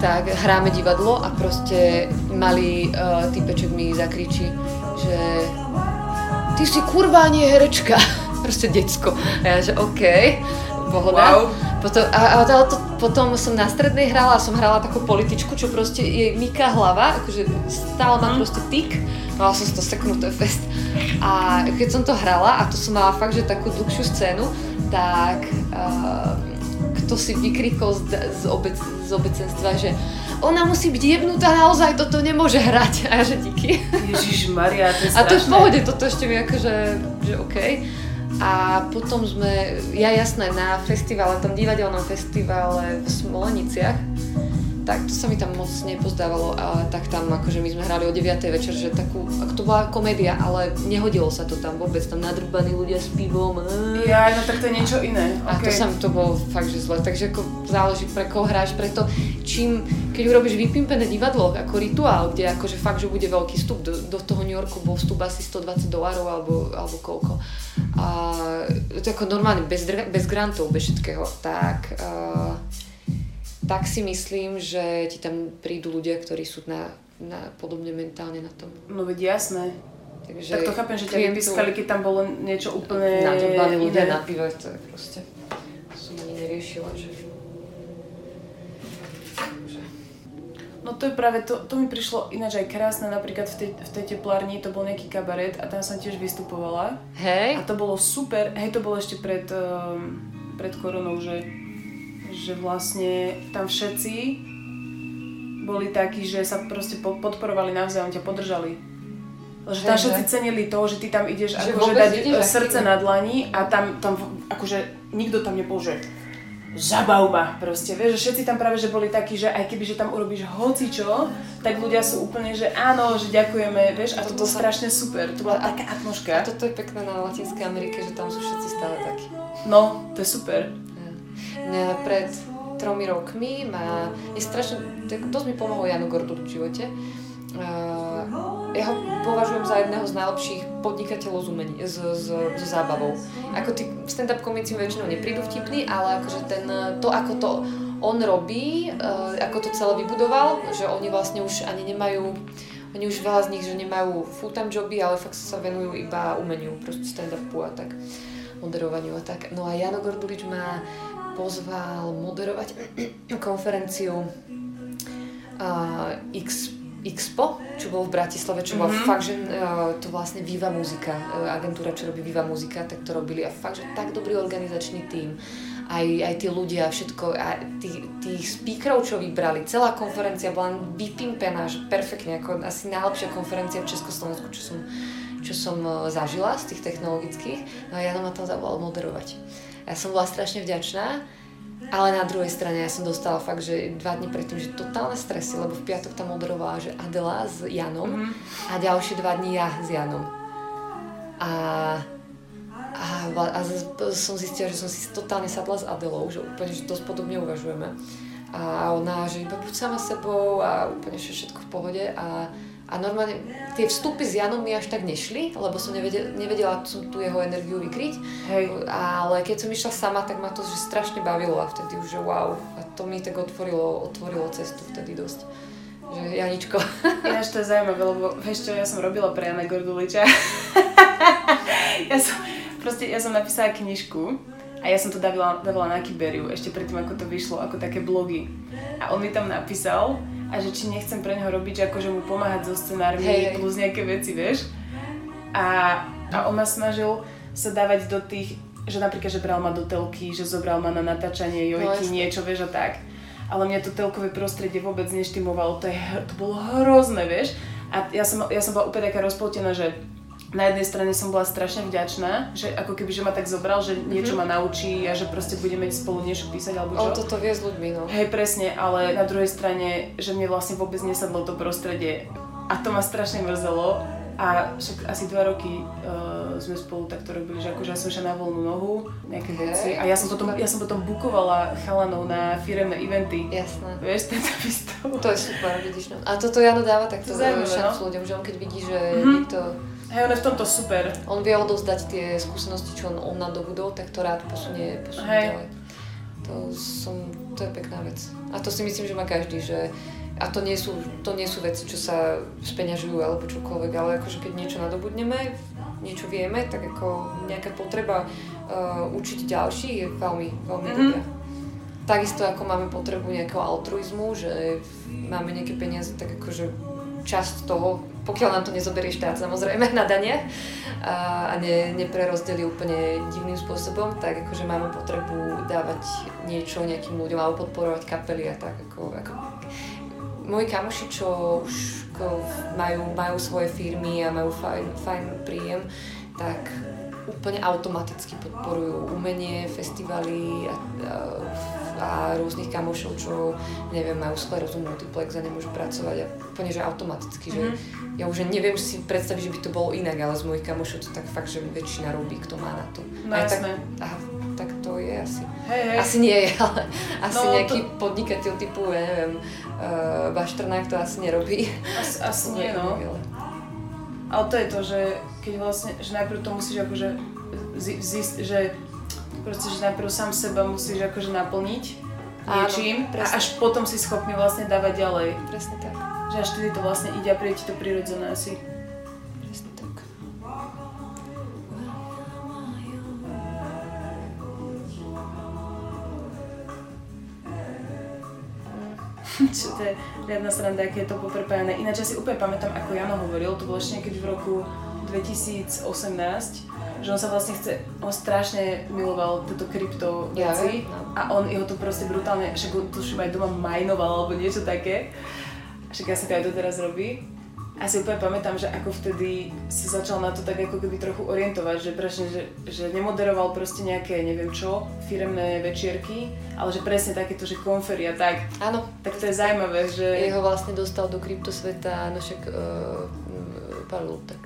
tak hráme divadlo a proste malý týpeček mi zakričí, že ty si kurva, nie herečka. Proste decko. A ja, že okej, pohoda. Wow. Potom som na strednej hrála a som hrála takú političku, čo proste jej myká hlava, akože stále má proste tyk, mala som to seknuté fest. A keď som to hrála, a to som mala fakt, že takú dlhšiu scénu, tak kto si vykrikol z obecenstva, že ona musí byť jebnutá, naozaj toto nemôže hrať. A ja, že díky. Ježišmaria, to je strašné. A to je v pohode, toto ešte mi akože, že okej. A potom sme, na festivale, tam divadelnom festivále v Smoleniciach, tak to sa mi tam moc nepozdávalo, ale tak tam akože my sme hrali o 9:00 večer, že takú, to bola komédia, ale nehodilo sa to tam vôbec, tam nadrbaní ľudia s pivom. No tak to je niečo iné. A okay. To bolo fakt, že zle, takže ako záleží pre koho hráš, preto keď urobíš vypimpené divadlo ako rituál, kde akože fakt, že bude veľký vstup, do toho New Yorku bol vstup asi $120 alebo koľko. A to ako normálne, bez grantov, bez všetkého, tak... Tak si myslím, že ti tam prídu ľudia, ktorí sú podobne mentálne na tom. No veď jasné. Takže tak to chápem, že ťa vypískali, keď tam bolo niečo úplne... Na to báli ľudia na pive, to je proste... som ani neriešila, že... No to je práve, to mi prišlo ináč aj krásne, napríklad v tej teplárni to bol nejaký kabaret a tam som tiež vystupovala. Hej. A to bolo super, hej, to bolo ešte pred koronou, že vlastne tam všetci boli takí, že sa proste podporovali navzájom, ťa podržali. Že tam všetci cenili to, že ty tam ideš akože dať srdce na dlani a tam akože nikto tam nepoložil. Zabav ma proste, vieš, že všetci tam práve, že boli takí, že aj keby, že tam urobíš hocičo, tak ľudia sú úplne, že áno, že ďakujeme, vieš, a to bolo strašne super, to bola taká atmosféra. A toto je pekné na Latinskej Amerike, že tam sú všetci stále takí. No, to je super. Pred 3 rokmi dosť mi pomohol Jano Gordulich v živote. Ja ho považujem za jedného z najlepších podnikateľov z umení, so zábavou. Ako tí stand-up komici väčšinou neprídu vtipní, ale akože ako to on robí, ako to celé vybudoval, že oni vlastne už ani nemajú, oni už veľa z nich, že nemajú full-time joby, ale fakt sa venujú iba umeniu, proste stand-upu a tak, moderovaniu a tak. No a Jano Gordulich má pozval moderovať konferenciu Expo, čo bolo v Bratislave, čo bola fakt, že to vlastne Viva Muzika, agentúra, čo robí Viva Muzika, tak to robili a fakt, že tak dobrý organizačný tím, aj tí ľudia, všetko, a tých speakerov, čo vybrali, celá konferencia bola vypimpená, že perfektne, ako asi najlepšia konferencia v Československu, čo som zažila z tých technologických, no a Jano ma tam zavolal moderovať. Ja som bola strašne vďačná, ale na druhej strane ja som dostala fakt, že 2 dni predtým, že totálne stresy, lebo v piatok tam moderovala, že Adela s Janom a ďalšie 2 dni ja s Janom. A som zistila, že som si totálne sadla s Adelou, že úplne, že dosť podobne uvažujeme. A a ona, že iba buď sama sebou a úplne všetko v pohode a normálne tie vstupy s Janom mi až tak nešli, lebo som nevedela tú jeho energiu vykryť. Hej. Ale keď som išla sama, tak ma to že strašne bavilo a vtedy už, že wow, a to mi tak otvorilo cestu vtedy dosť. Že Janičko. Ináč to je zaujímavé, lebo vieš čo, ja som robila pre Jana Gorduliča. Ja som napísala knižku a ja som to dávala na Kyberiu ešte predtým, ako to vyšlo, ako také blogy. A on mi tam napísal, a že či nechcem pre neho robiť, že akože mu pomáhať so scenármi, hey, plus nejaké veci, vieš. A on ma snažil sa dávať do tých, že napríklad, že bral ma do telky, že zobral ma na natáčanie jojky, niečo, vieš, a tak. Ale mňa to telkové prostredie vôbec neštimovalo, to bolo hrozné, vieš. A ja som bola úplne taká rozpoltená, že na jednej strane som bola strašne vďačná, že ako keby, že ma tak zobral, že niečo ma naučí a že proste budeme spolu niečo písať alebo čo. On toto vie s ľuďmi, no. Hej, presne, ale na druhej strane, že mne vlastne vôbec nesadlo to prostredie. A to ma strašne mrzelo. A však asi 2 roky sme spolu takto robili, že akože ja som šla na voľnú nohu, nejaké veci. A ja som potom bukovala chalanov na firemné eventy. Jasné. Vieš, tento výstav. To je super, vidíš, no. A toto Jano dáva takto šancu ľuďom, že on keď vidí, že niekto... Hej, on je v tomto super. On vie odovzdať tie skúsenosti, čo on nadobudol, tak to rád posunie ďalej. To je pekná vec. A to si myslím, že má každý, že... A to nie sú veci, čo sa speňažujú alebo čokoľvek, ale akože keď niečo nadobudneme, niečo vieme, tak ako nejaká potreba učiť ďalších je veľmi, veľmi dobrá. Takisto ako máme potrebu nejakého altruizmu, že máme nejaké peniaze, tak akože časť toho, pokiaľ nám to nezoberie štát samozrejme na dane a neprerozdelí úplne divným spôsobom, tak akože máme potrebu dávať niečo nejakým ľuďom alebo podporovať kapely a tak ako moji kamoši, čo už majú svoje firmy a majú fajn príjem, tak úplne automaticky podporujú umenie, festivaly a rôznych kamošov, čo neviem, majú sklerózu multiplex a nemôžu pracovať a úplne, že automaticky, že ja už neviem si predstaviť, že by to bolo inak, ale z mojich kamošov to tak fakt, že väčšina robí, kto má na to. No jasné. Tak to je asi. Hey. Asi nie je, ale asi no, nejaký to... podnikateľ typu, ja neviem, Bašternák to asi nerobí. Asi nie, no. Ale to je to, že keď vlastne, že najprv to musíš akože zistiť, že najprv sám seba musíš akože naplniť niečím. Áno, a až potom si schopný vlastne dávať ďalej. Presne tak. Že až tedy to vlastne ide a príde ti to prirodzené asi. Čo to je riadna sranda, aké je to poprepájané. Ináč ja si úplne pamätám, ako Jano hovoril, to bolo ešte niekedy v roku 2018, že on sa vlastne on strašne miloval tieto krypto veci a on jeho to proste brutálne, však on tuším aj doma majnoval alebo niečo také, však asi to aj doteraz robí. A si úplne pamätám, že ako vtedy sa začal na to tak ako keby trochu orientovať, že presne, že nemoderoval proste nejaké, neviem čo, firemné večierky, ale že presne takéto, že konferia, tak. Áno. Tak to je zaujímavé, že... Jeho vlastne dostal do kryptosveta, no však Pavel tak.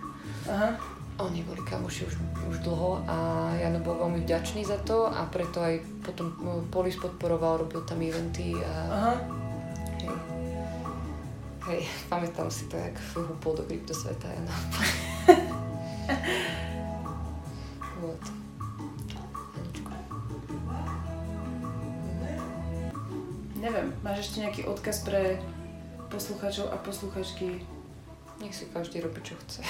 Aha. Oni boli kamoši už dlho a Jano bol veľmi vďačný za to a preto aj potom Polis podporoval, robil tam eventy a... Aha. Hej, pamätám si to, jak húpol do kryptosveta, ja no. Vod. Aničko. Neviem, máš ešte nejaký odkaz pre poslucháčov a posluchačky? Nech si každý robí, čo chce.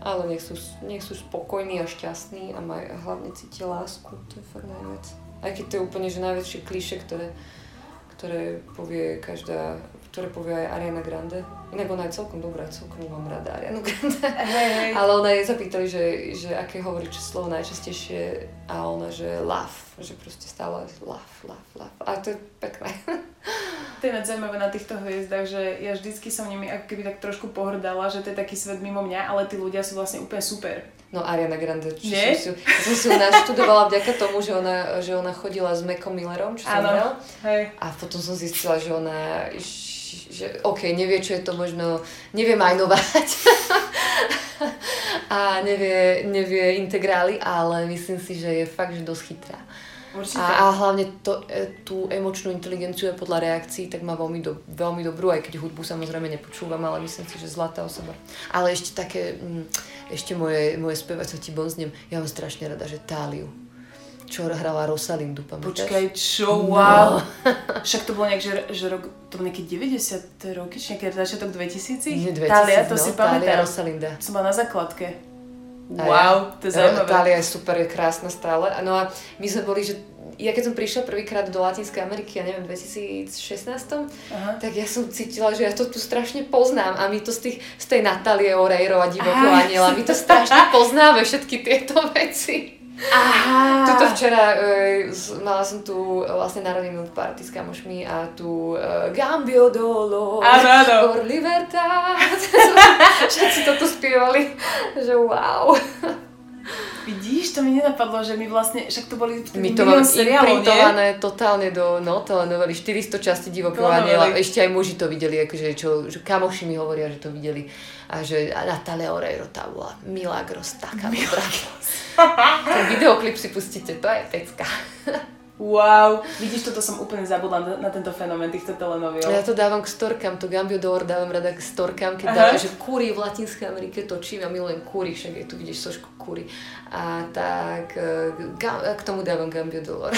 Ale nech sú spokojní a šťastní a hlavne cítia lásku, to je fakt najviac. Aj keď to je úplne že najväčšie klíše, ktoré povie každá, ktoré povie aj Ariana Grande. Inak ona je celkom dobrá, celkom mám rada Arianu Grande. Hey. Ale ona jej zapýtali, že aké hovorí slovo najčastejšie a ona, že love, že proste stále love. A to je pekné. To je zaujímavé na týchto hviezdach, že ja vždycky som nimi ako keby tak trošku pohrdala, že to je taký svet mimo mňa, ale tí ľudia sú vlastne úplne super. No Ariana Grande, čo som si u nás študovala vďaka tomu, že ona chodila s Macom Millerom, čo som hovorila. A potom som zistila, že ona, že okej, nevie, čo je to možno, nevie majnovať a nevie integrály, ale myslím si, že je fakt, že dosť chytrá. A hlavne tú emočnú inteligenciu je podľa reakcií, tak má veľmi dobrú, aj keď hudbu samozrejme nepočúvam, ale myslím si, že zlatá osoba. Ale ešte také, ešte moje speváča ti bonznem, ja mám strašne rada, že Táliu, čo hrala Rosalindu, pamätáš? Počkaj, čo? Wow! No. Však to bolo nejak, že rok, to bolo nejaké 90. roky, či nejaké začiatok 2000? Tália, to no, si pamätám. Tália, Rosalinda. Som bola na základke. Wow, to je zaujímavé. Tália je super, je krásna stále. No a my sme boli, že ja keď som prišla prvýkrát do Latinskej Ameriky, ja neviem, v 2016, tak ja som cítila, že ja to tu strašne poznám a my to z tej Natalie Oreiro a Divokého aniela, my to strašne poznáme, všetky tieto veci. Aha. Tuto včera mala som tu vlastne narodenú party s kamošmi a tu Gambio dolor, por libertad. Všetci to tu spievali, že wow. Vidíš, to mi nenapadlo, že my vlastne, však to boli milión seriálov, nie? My to máme imprintované totálne do telenovely, 400 častí Divokého aniela, ešte aj muži to videli, akože že kamoši mi hovoria, že to videli. A že Natalia Oreiro tá bola Milagros, taká dobrá. Ten videoklip si pustíte, to je pecka. Wow, vidíš, toto som úplne zabudla na tento fenomén týchto telenoviel. Ja to dávam k storkám, to Gambio d'Or dávam rada k storkám, keď dávam, že Kúri v Latinskej Amerike točím, ja milujem Kúri, však aj tu vidíš sošku Kúri. A tak k tomu dávam Gambio d'Or.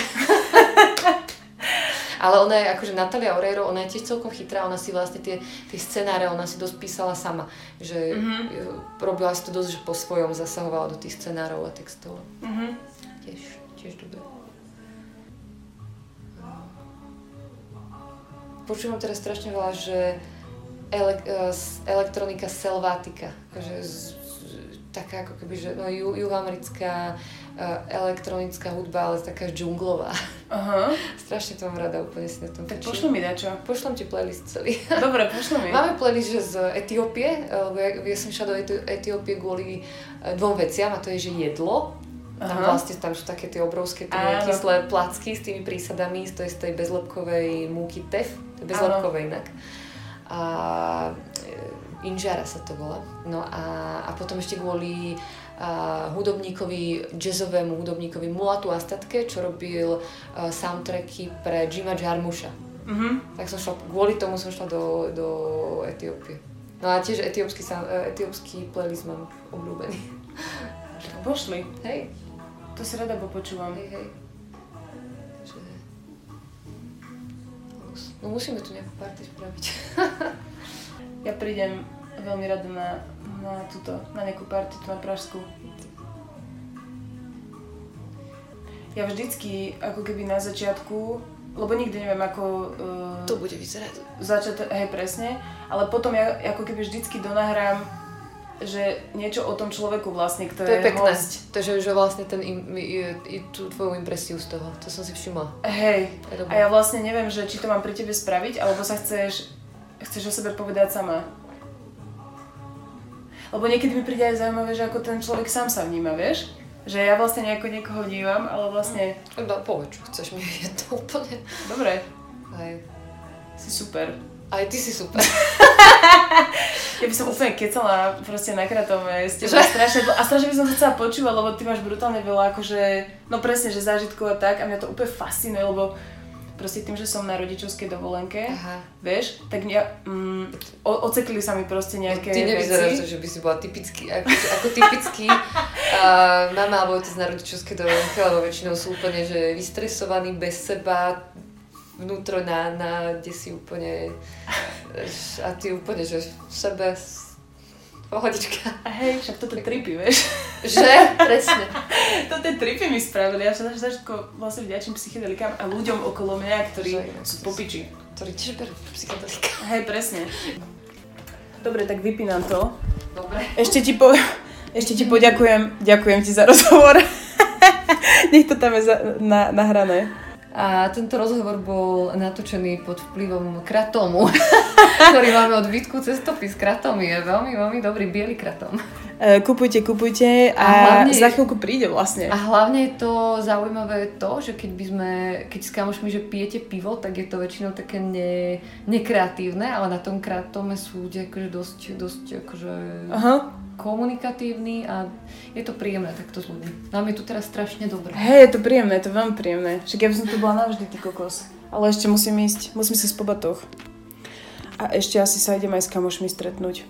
Ale ona je akože Natalia Oreiro, ona je tiež celkom chytrá, ona si vlastne tie scenáre, ona si dosť písala sama, že robila si to dosť, že po svojom zasahovala do tých scenárov a textov. Tiež dobre. Počúvam teraz strašne veľa, že elektronika selvática, že taká ako keby, že no, juhoamerická elektronická hudba, ale taká džunglová. Aha. Strašne to mám rada, úplne si na tom tak tečím. Pošlem mi dačo. Pošlem ti playlist celý. Dobre, pošlem mi. Máme playlist z Etiópie, lebo ja som šla do Etiópie kvôli dvom veciam a to je, že jedlo. Tam sú také tie obrovské kyslé placky s tými prísadami, to je z tej bezlepkovej múky tef, bezlepkovej inak. A inžára sa to volá. No a potom ešte kvôli hudobníkovi, jazzovému hudobníkovi Mulatu Astatke, čo robil soundtracky pre Jima Jarmusha. Tak som šla, kvôli tomu som šla do Etiópie. No a tiež etiópsky playlist mám obľúbený. Pošli. Hej. To si rada počúvam. Hej. Takže... No musíme tu nejakú party spraviť. Ja prídem veľmi rada na nejakú party, tu na Pražsku. Ja vždycky, ako keby na začiatku, lebo nikdy neviem, ako... to bude vyzerať. Hej, presne. Ale potom ja ako keby vždycky donahrám, že niečo o tom človeku vlastne, ktorý je pekné. Host. To je pekné, že vlastne tú tvoju impresiu z toho, to som si všimla. Hej, a ja vlastne neviem, že či to mám pri tebe spraviť, alebo sa chceš o sebe povedať sama. Lebo niekedy mi príde aj zaujímavé, že ako ten človek sám sa vníma, vieš? Že ja vlastne nejako niekoho vnímam, ale vlastne... No povedz, čo chceš, mi je to úplne... Dobre. Hej. Si super. Aj ty si super. Ja by som úplne kecala proste na kratomé s tebou strašne a strašne by som to chcela počúvať, lebo ty máš brutálne veľa akože, no presne, že zážitkov a tak a mňa to úplne fascinuje, lebo proste tým, že som na rodičovskej dovolenke, vieš, tak odsekli sa mi proste nejaké veci. Ty nevyzeráš to, že by si bola typický, ako typický mama alebo otec na rodičovskej dovolenke, lebo väčšinou sú úplne, že vystresovaní, bez seba, vnútro kde si úplne a ty úplne, že v sebe pohodička. A hej, však toto tripy, vieš? Že? Presne. Toto tripy mi spravili, ja sa všetko vlastne vďačím psychedelikám a ľuďom okolo mňa, ktorí sú popiči. Ktorí tiež berú psychedelika. Hej, presne. Dobre, tak vypínam to. Dobre. Ešte ti ďakujem ti za rozhovor. Nech to tam je nahrané. A tento rozhovor bol natočený pod vplyvom kratomu, ktorý máme od Vítku v cestopis. Kratom je veľmi, veľmi dobrý biely kratom. Kupujte a za chvíľku príde vlastne. A hlavne je to zaujímavé to, že keď s kamošmi, že pijete pivo, tak je to väčšinou také nekreatívne, ale na tom kratome sú akože dosť akože komunikatívny a je to príjemné takto s ľuďmi. Nám je tu teraz strašne dobré. Hej, je to príjemné, je to veľmi príjemné. Však ja by som tu bola navždy, ty kokos. Ale ešte musím ísť, musím sa spobatoch. A ešte asi sa idem aj s kamošmi stretnúť.